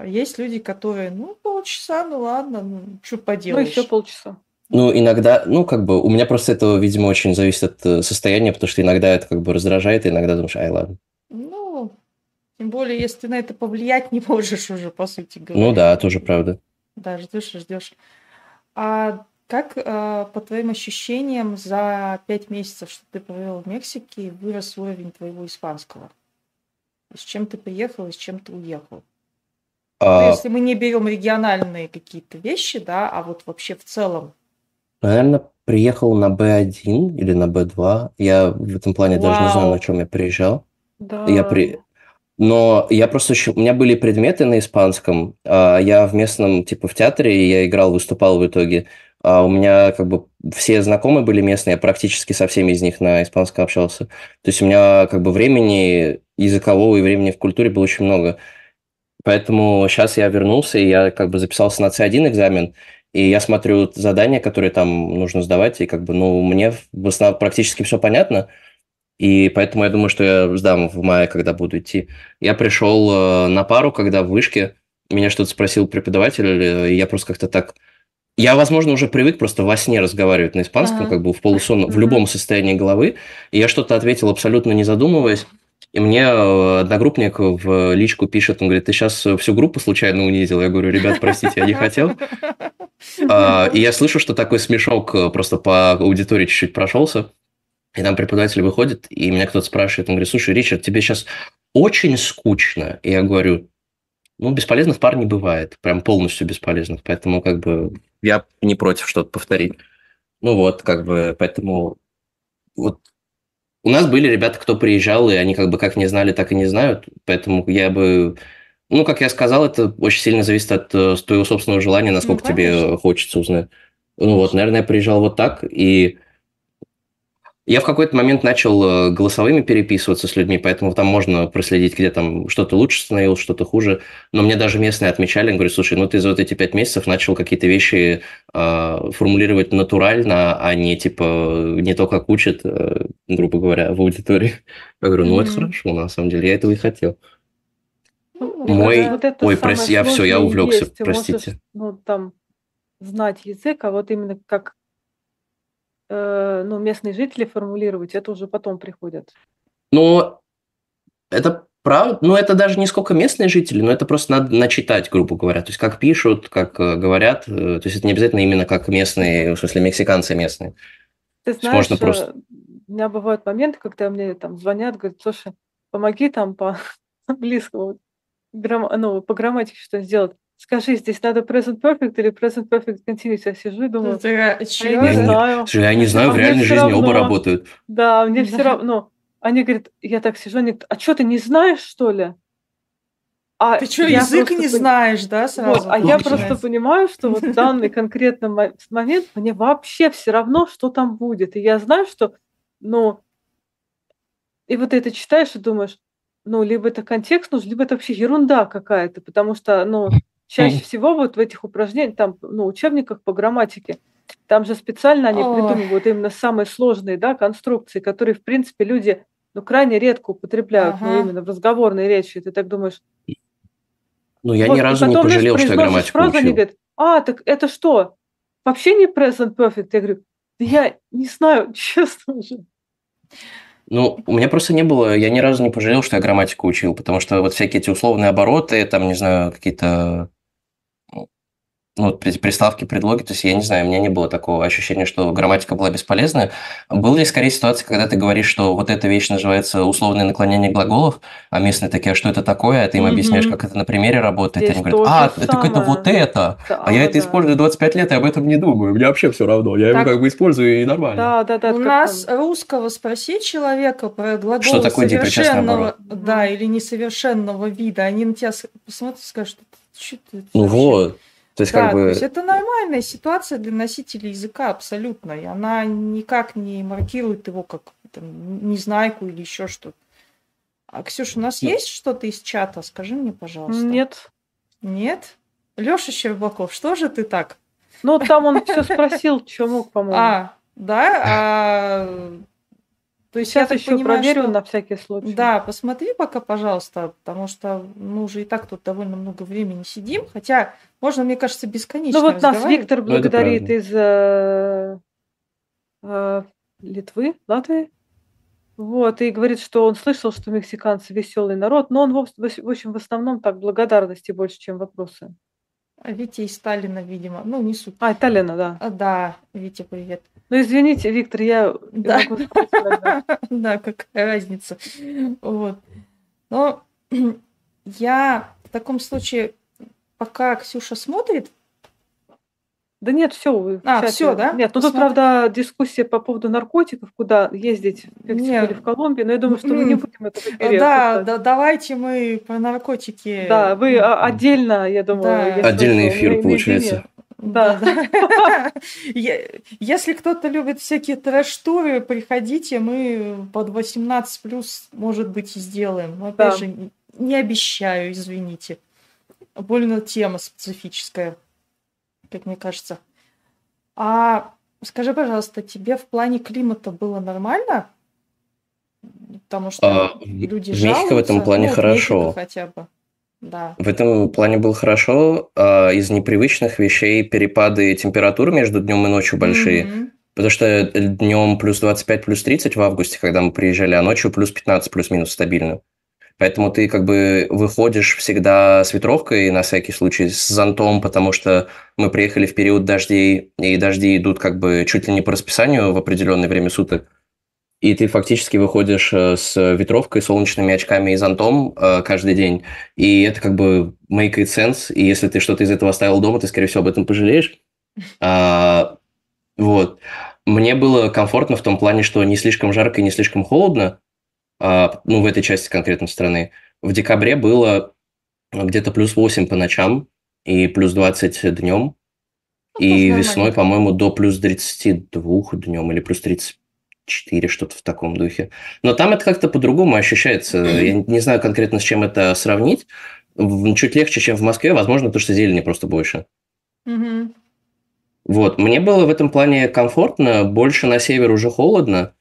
А есть люди, которые, ну, полчаса, ну ладно, ну, что поделаешь. Ну, еще полчаса. Ну, иногда, ну, как бы, у меня просто этого, видимо, очень зависит от состояния, потому что иногда это как бы раздражает, и иногда думаешь, ай, ладно. Ну, тем более, если ты на это повлиять не можешь уже, по сути говоря. Ну да, тоже правда. Да, ждешь и ждешь. А как, по твоим ощущениям, за 5 месяцев, что ты провел в Мексике, вырос уровень твоего испанского? С чем ты приехал и с чем ты уехал? Если мы не берем региональные какие-то вещи, да, а вот вообще в целом. Наверное, приехал на B1 или на B2. Я в этом плане даже не знаю, на чем я приезжал. Да. Но я просто еще... У меня были предметы на испанском. Я в местном, типа, в театре, я играл, выступал в итоге. У меня как бы все знакомые были местные, я практически со всеми из них на испанском общался. То есть у меня как бы времени языкового и времени в культуре было очень много. Поэтому сейчас я вернулся, и я как бы записался на C1 экзамен, и я смотрю задания, которые там нужно сдавать, и как бы, ну, мне в основном практически все понятно, и поэтому я думаю, что я сдам в мае, когда буду идти. Я пришел на пару, когда в вышке, меня что-то спросил преподаватель, и я просто как-то так... Я, возможно, уже привык просто во сне разговаривать на испанском, как бы в полусонном, в любом состоянии головы, и я что-то ответил абсолютно не задумываясь, и мне одногруппник в личку пишет, он говорит, ты сейчас всю группу случайно унизил? Я говорю, ребят, простите, я не хотел. И я слышу, что такой смешок просто по аудитории чуть-чуть прошелся, и там преподаватель выходит, и меня кто-то спрашивает, он говорит, слушай, Ричард, тебе сейчас очень скучно? И я говорю, ну, бесполезных пар не бывает, прям полностью бесполезных, поэтому как бы я не против что-то повторить. Ну вот, как бы, поэтому вот. У нас были ребята, кто приезжал, и они как бы как не знали, так и не знают. Поэтому я бы... Ну, как я сказал, это очень сильно зависит от твоего собственного желания, насколько тебе хочется узнать. Ну вот, наверное, я приезжал вот так, и я в какой-то момент начал голосовыми переписываться с людьми, поэтому там можно проследить, где там что-то лучше становилось, что-то хуже. Но мне даже местные отмечали, говорят, слушай, ну ты за вот эти 5 месяцев начал какие-то вещи формулировать натурально, а не типа не то, как учат, грубо говоря, в аудитории. Я говорю, ну это хорошо, на самом деле, я этого и хотел. Ну, мой... Вот ой, прости, я все, я увлекся, есть. Простите. Можешь, ну, там, знать язык, а вот именно как ну, местные жители формулировать, это уже потом приходят. Ну, это правда, ну, это даже не сколько местные жители, но это просто надо начитать, грубо говоря, то есть как пишут, как говорят, то есть это не обязательно именно как местные, в смысле мексиканцы местные. Ты знаешь, можно просто... у меня бывают моменты, когда мне там звонят, говорят, слушай, помоги там по английскому, ну, по грамматике что сделать. Скажи, здесь надо present perfect или present perfect continuous? Я сижу и думаю, я не знаю, в реальной жизни оба работают. Да, мне все равно. Они говорят, я так сижу, они говорят, а что, ты не знаешь, что ли? А ты что, язык не знаешь, да, сразу? Вот, а я просто понимаю, что вот в данный конкретный момент мне вообще все равно, что там будет. И я знаю, что, ну, и вот это читаешь и думаешь, ну, либо это контекст нужен, либо это вообще ерунда какая-то, потому что, ну, чаще всего вот в этих упражнениях, там, ну, учебниках по грамматике, там же специально они придумывают именно самые сложные, да, конструкции, которые, в принципе, люди, ну, крайне редко употребляют, ну, именно в разговорной речи. Ты так думаешь... Ну, я вот, ни разу не пожалел, что я грамматику учил. Они говорят, а, так это что? Вообще не present perfect? Я говорю, да я не знаю, честно уже. Ну, у меня просто не было, я ни разу не пожалел, что я грамматику учил, потому что вот всякие эти условные обороты, там, не знаю, какие-то... ну, приставки, предлоги, то есть я не знаю, у меня не было такого ощущения, что грамматика была бесполезная. Была ли скорее ситуация, когда ты говоришь, что вот эта вещь называется условное наклонение глаголов, а местные такие, а что это такое, а ты им объясняешь, как это на примере работает, и они говорят, а, так это вот это, да, а я это использую 25 лет и об этом не думаю, мне вообще все равно, я его как бы использую и нормально. Да, у нас там... русского спроси человека про глагол что такое совершенного, да, или несовершенного вида, они на тебя посмотрят и скажут, что ты... Ну вот. То есть, да, как бы... то есть это нормальная ситуация для носителя языка абсолютно, и она никак не маркирует его как там, незнайку или еще что-то. А, Ксюша, у нас есть что-то из чата? Скажи мне, пожалуйста. Нет. Нет? Лёша Щербаков, что же ты так? Ну, там он все спросил, что мог, по-моему. А, да? То есть сейчас еще проверю на всякий случай. Да, посмотри пока, пожалуйста, потому что мы уже и так тут довольно много времени сидим, хотя можно, мне кажется, бесконечно разговаривать. Ну вот нас Виктор благодарит из Литвы, Латвии. Вот, и говорит, что он слышал, что мексиканцы веселый народ, но он, в общем, в основном так благодарности больше, чем вопросы. Витя из Сталина, видимо. Ну, не суть. А, Сталина, да. А, да, Витя, привет. Ну, извините, Виктор, я... Да, да, какая разница. Вот. Но я в таком случае, пока Ксюша смотрит... Да нет, все. Все, да? Нет, ну тут, правда, дискуссия по поводу наркотиков, куда ездить, в Мексике или в Колумбии, но я думаю, что мы не будем это переделывать. Да, давайте мы про наркотики... Да, вы отдельно, я думаю... Да. Отдельный эфир получается. Да. Если кто-то любит всякие трэш-туры, приходите, мы под 18+, может быть, и сделаем. Опять же, не обещаю, извините. Больно тема специфическая, как мне кажется. А скажи, пожалуйста, тебе в плане климата было нормально? Потому что люди жалуются. Мехико в этом плане хорошо. Хотя бы. Да. В этом плане было хорошо. Из непривычных вещей перепады температур между днем и ночью большие. Mm-hmm. Потому что днем +25, +30 в августе, когда мы приезжали, а ночью +15, плюс-минус стабильно. Поэтому ты как бы выходишь всегда с ветровкой, на всякий случай, с зонтом, потому что мы приехали в период дождей, и дожди идут как бы чуть ли не по расписанию в определенное время суток. И ты фактически выходишь с ветровкой, солнечными очками и зонтом каждый день. И это как бы make it sense. И если ты что-то из этого оставил дома, ты, скорее всего, об этом пожалеешь. Вот. Мне было комфортно в том плане, что не слишком жарко и не слишком холодно. Ну, в этой части конкретно страны, в декабре было где-то +8 по ночам и +20 днем. Ну, и весной, по-моему, до +32 днем или +34, что-то в таком духе. Но там это как-то по-другому ощущается. Я не знаю конкретно, с чем это сравнить. Чуть легче, чем в Москве, возможно, потому что зелени просто больше. Mm-hmm. Вот. Мне было в этом плане комфортно. Больше на север уже холодно.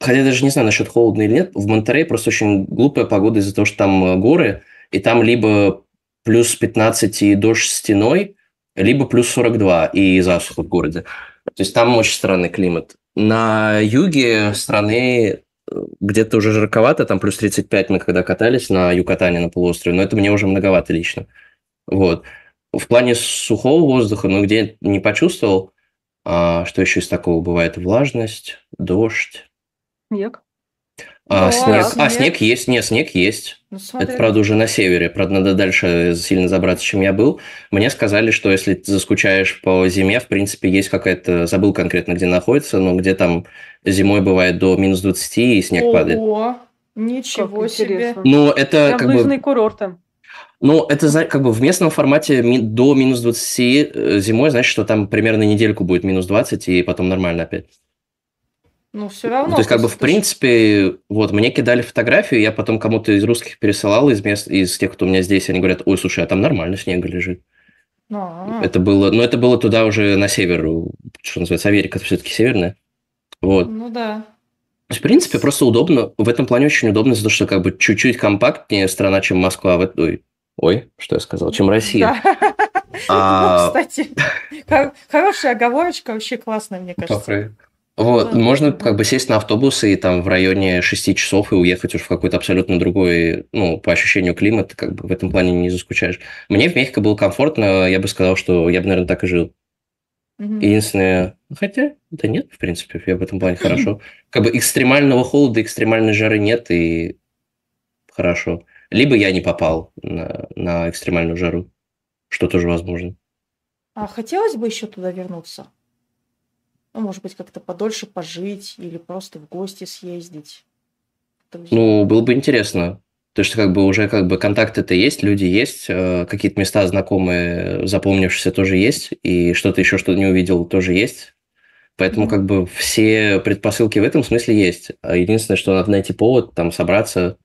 Хотя я даже не знаю, насчет холодно или нет. В Монтеррей просто очень глупая погода из-за того, что там горы, и там либо +15 и дождь стеной, либо +42 и засуха в городе. То есть там очень странный климат. На юге страны где-то уже жарковато, там +35 мы когда катались на Юкатане, на полуострове, но это мне уже многовато лично. Вот. В плане сухого воздуха, ну где не почувствовал, что еще из такого бывает? Влажность, дождь. Снег. Снег есть. Ну, это, правда, уже на севере. Правда, надо дальше сильно забраться, чем я был. Мне сказали, что если ты заскучаешь по зиме, в принципе, есть какая-то... Забыл конкретно, где находится, но где там зимой бывает до -20, и снег падает. Ого! Ничего себе! Ну, это как бы... лыжный курорт. Ну, это как бы в местном формате до -20 зимой, значит, что там примерно недельку будет -20, и потом нормально опять. Ну, все равно. То есть, как бы, в принципе, вот, мне кидали фотографию, я потом кому-то из русских пересылал, из тех, кто у меня здесь, они говорят, ой, слушай, а там нормально снега лежит. А-а-а. Это было туда уже на север, что называется, Америка, это все-таки северная. Вот. Ну, да. То есть, в принципе, просто удобно, в этом плане очень удобно, за то, что, как бы, чуть-чуть компактнее страна, чем Москва. Ой, что я сказал, чем Россия. Кстати, хорошая оговорочка, вообще классная, мне кажется. Вот, можно как бы сесть на автобусы и там в районе 6 часов и уехать уж в какой-то абсолютно другой, ну, по ощущению климата, как бы в этом плане не заскучаешь. Мне в Мехико было комфортно, я бы сказал, что я бы, наверное, так и жил. Mm-hmm. Единственное, хотя, да нет, в принципе, я в этом плане хорошо. Как бы экстремального холода, экстремальной жары нет, и хорошо. Либо я не попал на экстремальную жару, что тоже возможно. А хотелось бы еще туда вернуться? Ну, может быть, как-то подольше пожить или просто в гости съездить. Ну, было бы интересно. То есть, как бы уже как бы контакты-то есть, люди есть, какие-то места знакомые, запомнившиеся тоже есть, и что-то еще, что не увидел, тоже есть. Поэтому как бы все предпосылки в этом смысле есть. Единственное, что надо найти повод, там, собраться,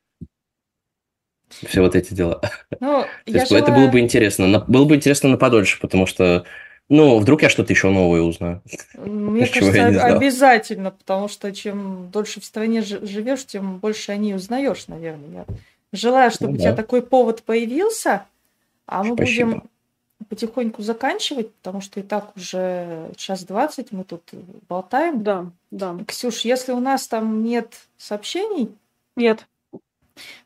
все вот эти дела. Ну, то есть, это было бы интересно. Было бы интересно на подольше, потому что Ну, вдруг я что-то еще новое узнаю. Мне кажется, обязательно, потому что чем дольше в стране живешь, тем больше о ней узнаешь, наверное. Я желаю, чтобы у тебя такой повод появился, а мы будем потихоньку заканчивать, потому что и так уже час 20 мы тут болтаем. Да, да. Ксюш, если у нас там нет сообщений... Нет.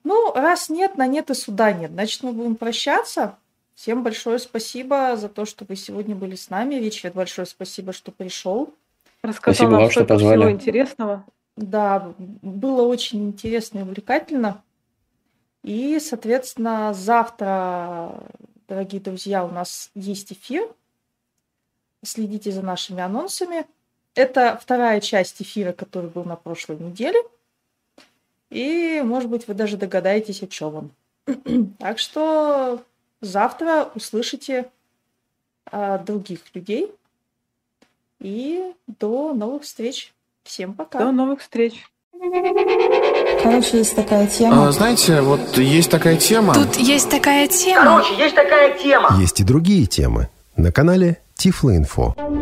Ну, раз нет, на нет и суда нет. Значит, мы будем прощаться. Всем большое спасибо за то, что вы сегодня были с нами. Ричард, большое спасибо, что пришел. Рассказал нам столько всего интересного. Да, было очень интересно и увлекательно. И, соответственно, завтра, дорогие друзья, у нас есть эфир. Следите за нашими анонсами. Это вторая часть эфира, который был на прошлой неделе. И, может быть, вы даже догадаетесь, о чем он. Так что... Завтра услышите других людей. И до новых встреч. Всем пока. До новых встреч. Короче, есть такая тема. Знаете, вот есть такая тема. Тут есть такая тема. Короче, есть такая тема. Есть и другие темы на канале Tiflo.Info.